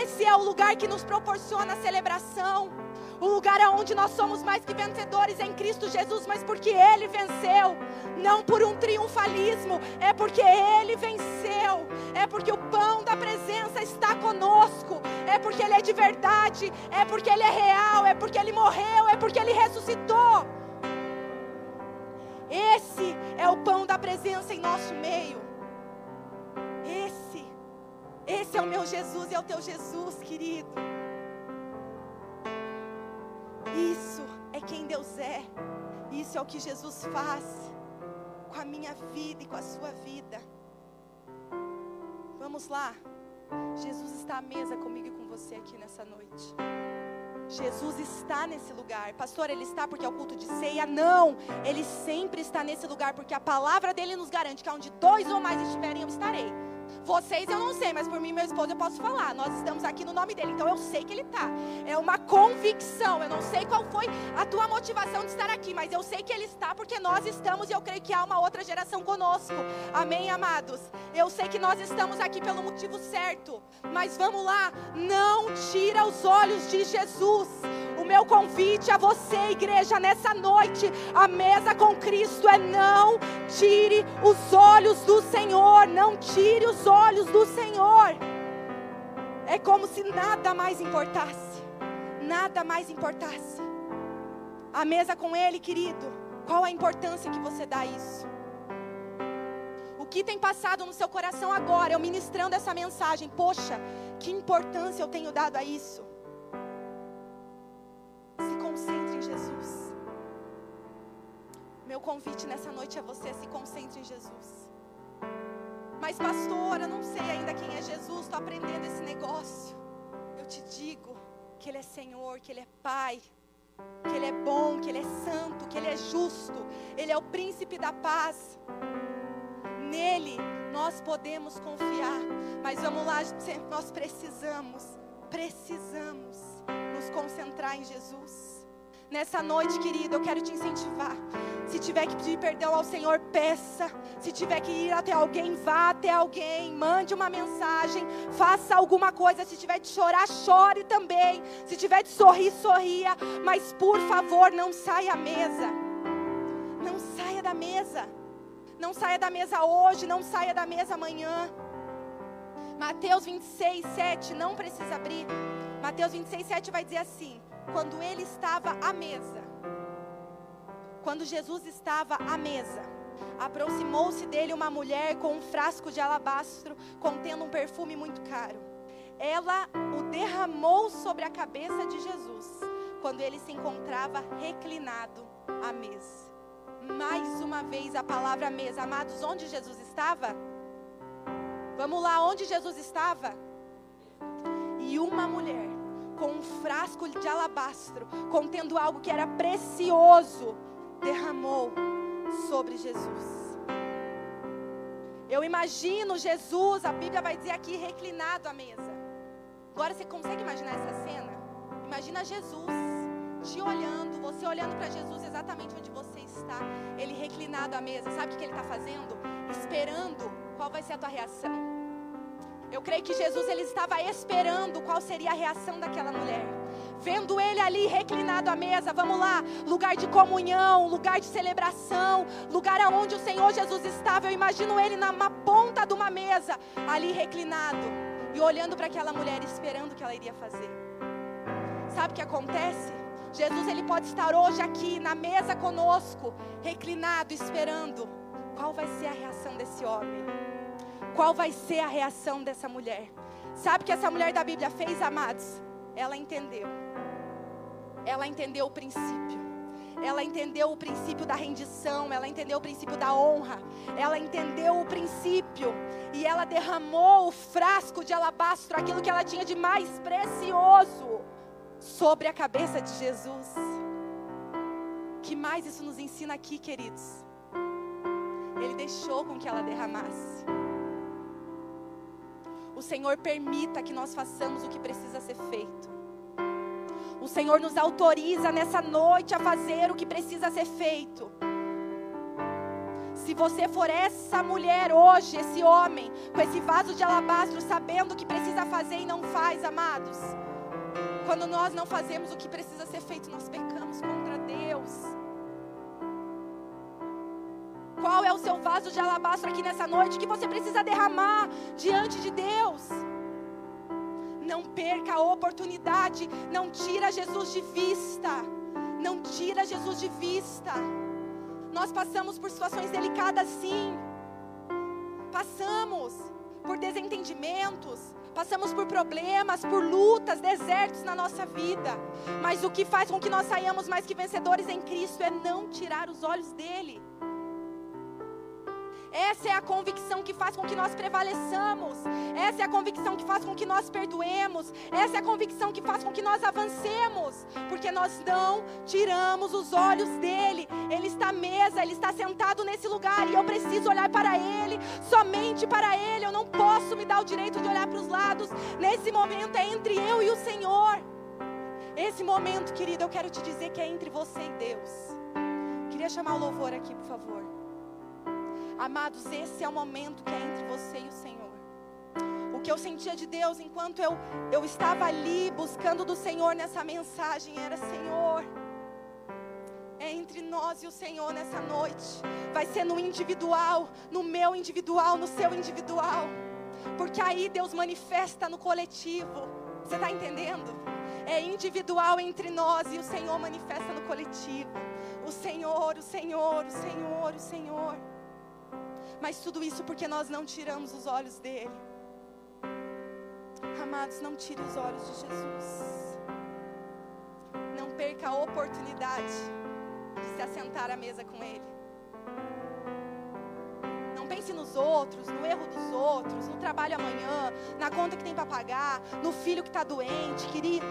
esse é o lugar que nos proporciona a celebração. O lugar onde nós somos mais que vencedores em Cristo Jesus, mas porque Ele venceu, não por um triunfalismo, é porque Ele venceu, é porque o pão da presença está conosco, é porque Ele é de verdade, é porque Ele é real, é porque Ele morreu, é porque Ele ressuscitou. Esse é o pão da presença em nosso meio. Esse, esse é o meu Jesus e é o teu Jesus, querido. Isso é quem Deus é. Isso é o que Jesus faz com a minha vida e com a sua vida. Vamos lá. Jesus está à mesa comigo e com você aqui nessa noite. Jesus está nesse lugar. Pastor, Ele está porque é o culto de ceia? Não, Ele sempre está nesse lugar, porque a palavra dEle nos garante que onde dois ou mais estiverem, eu estarei. Vocês eu não sei, mas por mim e meu esposo eu posso falar. Nós estamos aqui no nome dele, então eu sei que ele está. É uma convicção. Eu não sei qual foi a tua motivação de estar aqui, mas eu sei que ele está porque nós estamos, e eu creio que há uma outra geração conosco. Amém, amados? Eu sei que nós estamos aqui pelo motivo certo, mas vamos lá, não tira os olhos de Jesus. O meu convite a você, igreja, nessa noite, a mesa com Cristo é: não tire os olhos do Senhor, não tire os os olhos do Senhor. É como se nada mais importasse, nada mais importasse. A mesa com Ele, querido, qual a importância que você dá a isso? O que tem passado no seu coração agora, eu ministrando essa mensagem? Poxa, que importância eu tenho dado a isso? Se concentre em Jesus. Meu convite nessa noite é você: se concentre em Jesus. Mas pastora, eu não sei ainda quem é Jesus, estou aprendendo esse negócio. Eu te digo que Ele é Senhor, que Ele é Pai, que Ele é bom, que Ele é santo, que Ele é justo. Ele é o príncipe da paz. Nele nós podemos confiar. Mas vamos lá, nós precisamos, precisamos nos concentrar em Jesus. Nessa noite, querido, eu quero te incentivar. Se tiver que pedir perdão ao Senhor, peça. Se tiver que ir até alguém, vá até alguém. Mande uma mensagem, faça alguma coisa. Se tiver de chorar, chore também. Se tiver de sorrir, sorria. Mas por favor, não saia da mesa. Não saia da mesa. Não saia da mesa hoje, não saia da mesa amanhã. Mateus vinte e seis, sete, não precisa abrir. Mateus vinte e seis, sete vai dizer assim: quando ele estava à mesa, quando Jesus estava à mesa, aproximou-se dele uma mulher com um frasco de alabastro contendo um perfume muito caro. Ela o derramou sobre a cabeça de Jesus quando ele se encontrava reclinado à mesa. Mais uma vez a palavra mesa. Amados, onde Jesus estava? Vamos lá, onde Jesus estava? E uma mulher com um frasco de alabastro contendo algo que era precioso derramou sobre Jesus. Eu imagino Jesus, a Bíblia vai dizer aqui, reclinado à mesa. Agora você consegue imaginar essa cena? Imagina Jesus te olhando, você olhando para Jesus exatamente onde você está, ele reclinado à mesa. Sabe o que ele está fazendo? Esperando qual vai ser a tua reação. Eu creio que Jesus, ele estava esperando qual seria a reação daquela mulher. Vendo ele ali reclinado à mesa, vamos lá, lugar de comunhão, lugar de celebração, lugar aonde o Senhor Jesus estava. Eu imagino ele na ponta de uma mesa, ali reclinado e olhando para aquela mulher, esperando o que ela iria fazer. Sabe o que acontece? Jesus, ele pode estar hoje aqui na mesa conosco, reclinado, esperando qual vai ser a reação desse homem, qual vai ser a reação dessa mulher. Sabe o que essa mulher da Bíblia fez, amados? Ela entendeu, ela entendeu o princípio, ela entendeu o princípio da rendição, ela entendeu o princípio da honra, ela entendeu o princípio, e ela derramou o frasco de alabastro, aquilo que ela tinha de mais precioso, sobre a cabeça de Jesus. Que mais isso nos ensina aqui, queridos? Ele deixou com que ela derramasse. o Senhor permita que nós façamos o que precisa ser feito. O Senhor nos autoriza nessa noite a fazer o que precisa ser feito. Se você for essa mulher hoje, esse homem, com esse vaso de alabastro, sabendo o que precisa fazer e não faz, amados. Quando nós não fazemos o que precisa ser feito, nós pecamos contra Deus. Qual é o seu vaso de alabastro aqui nessa noite que você precisa derramar diante de Deus? Não perca a oportunidade, não tira Jesus de vista, não tira Jesus de vista. Nós passamos por situações delicadas, sim. Passamos por desentendimentos, passamos por problemas, por lutas, desertos na nossa vida. Mas o que faz com que nós saiamos mais que vencedores em Cristo é não tirar os olhos dele. Essa é a convicção que faz com que nós prevaleçamos. Essa é a convicção que faz com que nós perdoemos. Essa é a convicção que faz com que nós avancemos. Porque nós não tiramos os olhos dele. Ele está à mesa, ele está sentado nesse lugar. E eu preciso olhar para ele, somente para ele. Eu não posso me dar o direito de olhar para os lados. Nesse momento é entre eu e o Senhor. Esse momento, querido, eu quero te dizer que é entre você e Deus. Queria chamar o louvor aqui, por favor. Amados, esse é o momento que é entre você e o Senhor. O que eu sentia de Deus enquanto eu, eu estava ali buscando do Senhor nessa mensagem era: Senhor, é entre nós e o Senhor nessa noite. Vai ser no individual, no meu individual, no seu individual. Porque aí Deus manifesta no coletivo. Você está entendendo? É individual entre nós e o Senhor manifesta no coletivo. O Senhor, o Senhor, o Senhor, o Senhor. Mas tudo isso porque nós não tiramos os olhos dele. Amados, não tire os olhos de Jesus. Não perca a oportunidade de se assentar à mesa com ele. Não pense nos outros, no erro dos outros, no trabalho amanhã, na conta que tem para pagar, no filho que está doente, querido.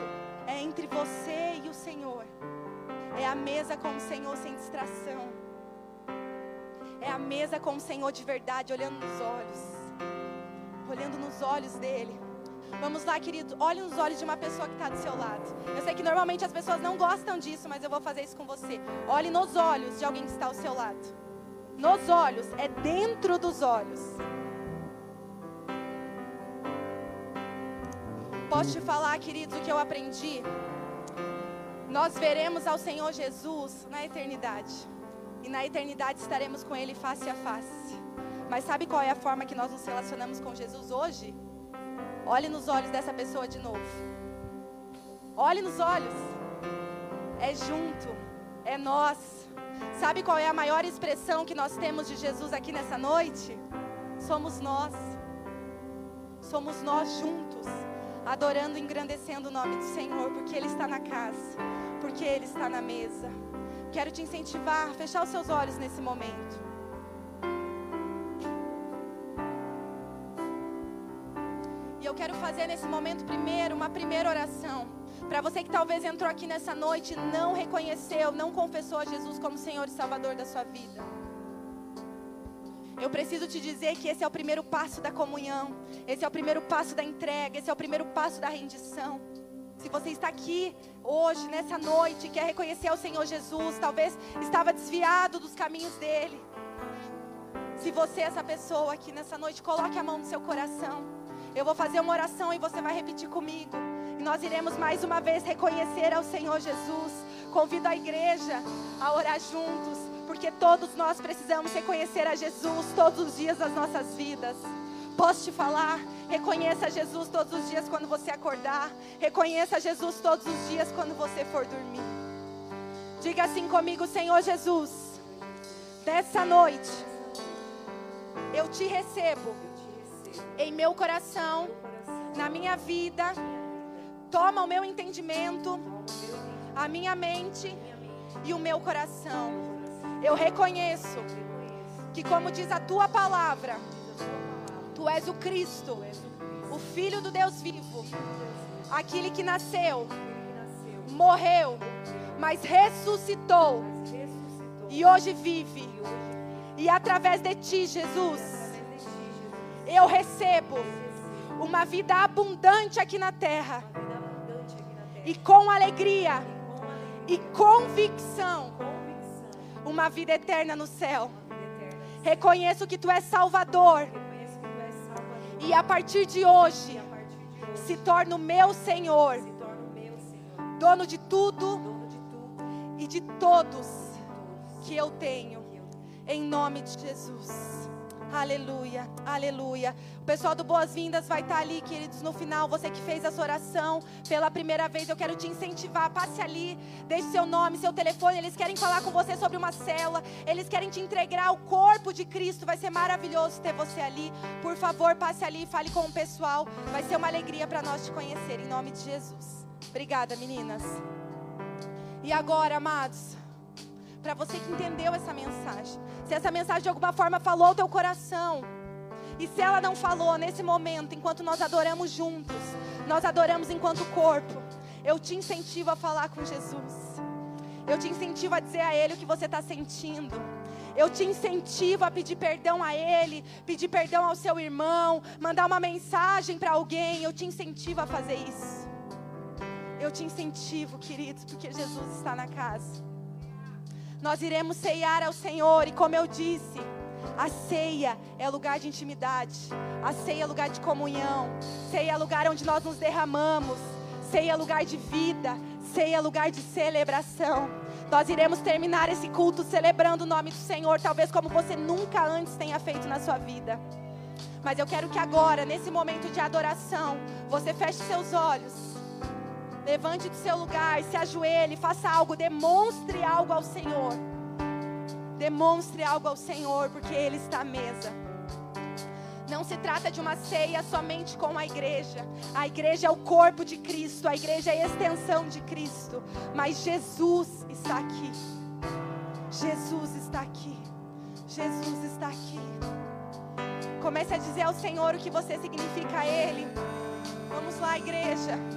É entre você e o Senhor. É a mesa com o Senhor sem distração. É a mesa com o Senhor de verdade, olhando nos olhos. Olhando nos olhos dele. Vamos lá, querido, olhe nos olhos de uma pessoa que está do seu lado. Eu sei que normalmente as pessoas não gostam disso, mas eu vou fazer isso com você. Olhe nos olhos de alguém que está ao seu lado. Nos olhos, é dentro dos olhos. Posso te falar, queridos, o que eu aprendi? Nós veremos ao Senhor Jesus na eternidade. E na eternidade estaremos com ele face a face. Mas sabe qual é a forma que nós nos relacionamos com Jesus hoje? Olhe nos olhos dessa pessoa de novo. Olhe nos olhos. É junto. É nós. Sabe qual é a maior expressão que nós temos de Jesus aqui nessa noite? Somos nós. Somos nós juntos. Adorando e engrandecendo o nome do Senhor. Porque ele está na casa. Porque ele está na mesa. Quero te incentivar a fechar os seus olhos nesse momento. E eu quero fazer nesse momento primeiro uma primeira oração. Para você que talvez entrou aqui nessa noite e não reconheceu, não confessou a Jesus como Senhor e Salvador da sua vida. Eu preciso te dizer que esse é o primeiro passo da comunhão. Esse é o primeiro passo da entrega. Esse é o primeiro passo da rendição. Se você está aqui hoje, nessa noite, quer reconhecer o Senhor Jesus, talvez estava desviado dos caminhos dele. Se você é essa pessoa aqui nessa noite, coloque a mão no seu coração. Eu vou fazer uma oração e você vai repetir comigo. E nós iremos mais uma vez reconhecer ao Senhor Jesus. Convido a igreja a orar juntos, porque todos nós precisamos reconhecer a Jesus todos os dias das nossas vidas. Posso te falar? Reconheça Jesus todos os dias quando você acordar. Reconheça Jesus todos os dias quando você for dormir. Diga assim comigo: Senhor Jesus, dessa noite eu te recebo em meu coração, na minha vida. Toma o meu entendimento, a minha mente e o meu coração. Eu reconheço que, como diz a tua palavra, Tu és o Cristo, o Filho do Deus vivo, aquele que nasceu, morreu, mas ressuscitou e hoje vive. E através de Ti, Jesus, eu recebo uma vida abundante aqui na terra, e com alegria e convicção, uma vida eterna no céu. Reconheço que tu és Salvador, e a partir de hoje se torna o meu Senhor, dono de tudo e de todos que eu tenho, em nome de Jesus. Aleluia, aleluia. O pessoal do Boas-Vindas vai estar ali, queridos, no final. Você que fez essa oração pela primeira vez, eu quero te incentivar, passe ali, deixe seu nome, seu telefone. Eles querem falar com você sobre uma célula, eles querem te entregar o corpo de Cristo. Vai ser maravilhoso ter você ali. Por favor, passe ali e fale com o pessoal. Vai ser uma alegria para nós te conhecer, em nome de Jesus. Obrigada, meninas. E agora, amados, para você que entendeu essa mensagem, se essa mensagem de alguma forma falou o teu coração, e se ela não falou, nesse momento, enquanto nós adoramos juntos, nós adoramos enquanto corpo, eu te incentivo a falar com Jesus. Eu te incentivo a dizer a Ele o que você está sentindo. Eu te incentivo a pedir perdão a Ele, pedir perdão ao seu irmão, mandar uma mensagem para alguém. Eu te incentivo a fazer isso. Eu te incentivo, queridos, porque Jesus está na casa. Nós iremos ceiar ao Senhor, e como eu disse, a ceia é lugar de intimidade, a ceia é lugar de comunhão, ceia é lugar onde nós nos derramamos, ceia é lugar de vida, ceia é lugar de celebração. Nós iremos terminar esse culto celebrando o nome do Senhor, talvez como você nunca antes tenha feito na sua vida. Mas eu quero que agora, nesse momento de adoração, você feche seus olhos. Levante do seu lugar, se ajoelhe, faça algo, demonstre algo ao Senhor. Demonstre algo ao Senhor, porque Ele está à mesa. Não se trata de uma ceia somente com a igreja. A igreja é o corpo de Cristo, a igreja é a extensão de Cristo. Mas Jesus está aqui. Jesus está aqui. Jesus está aqui. Comece a dizer ao Senhor o que você significa a Ele. Vamos lá, igreja.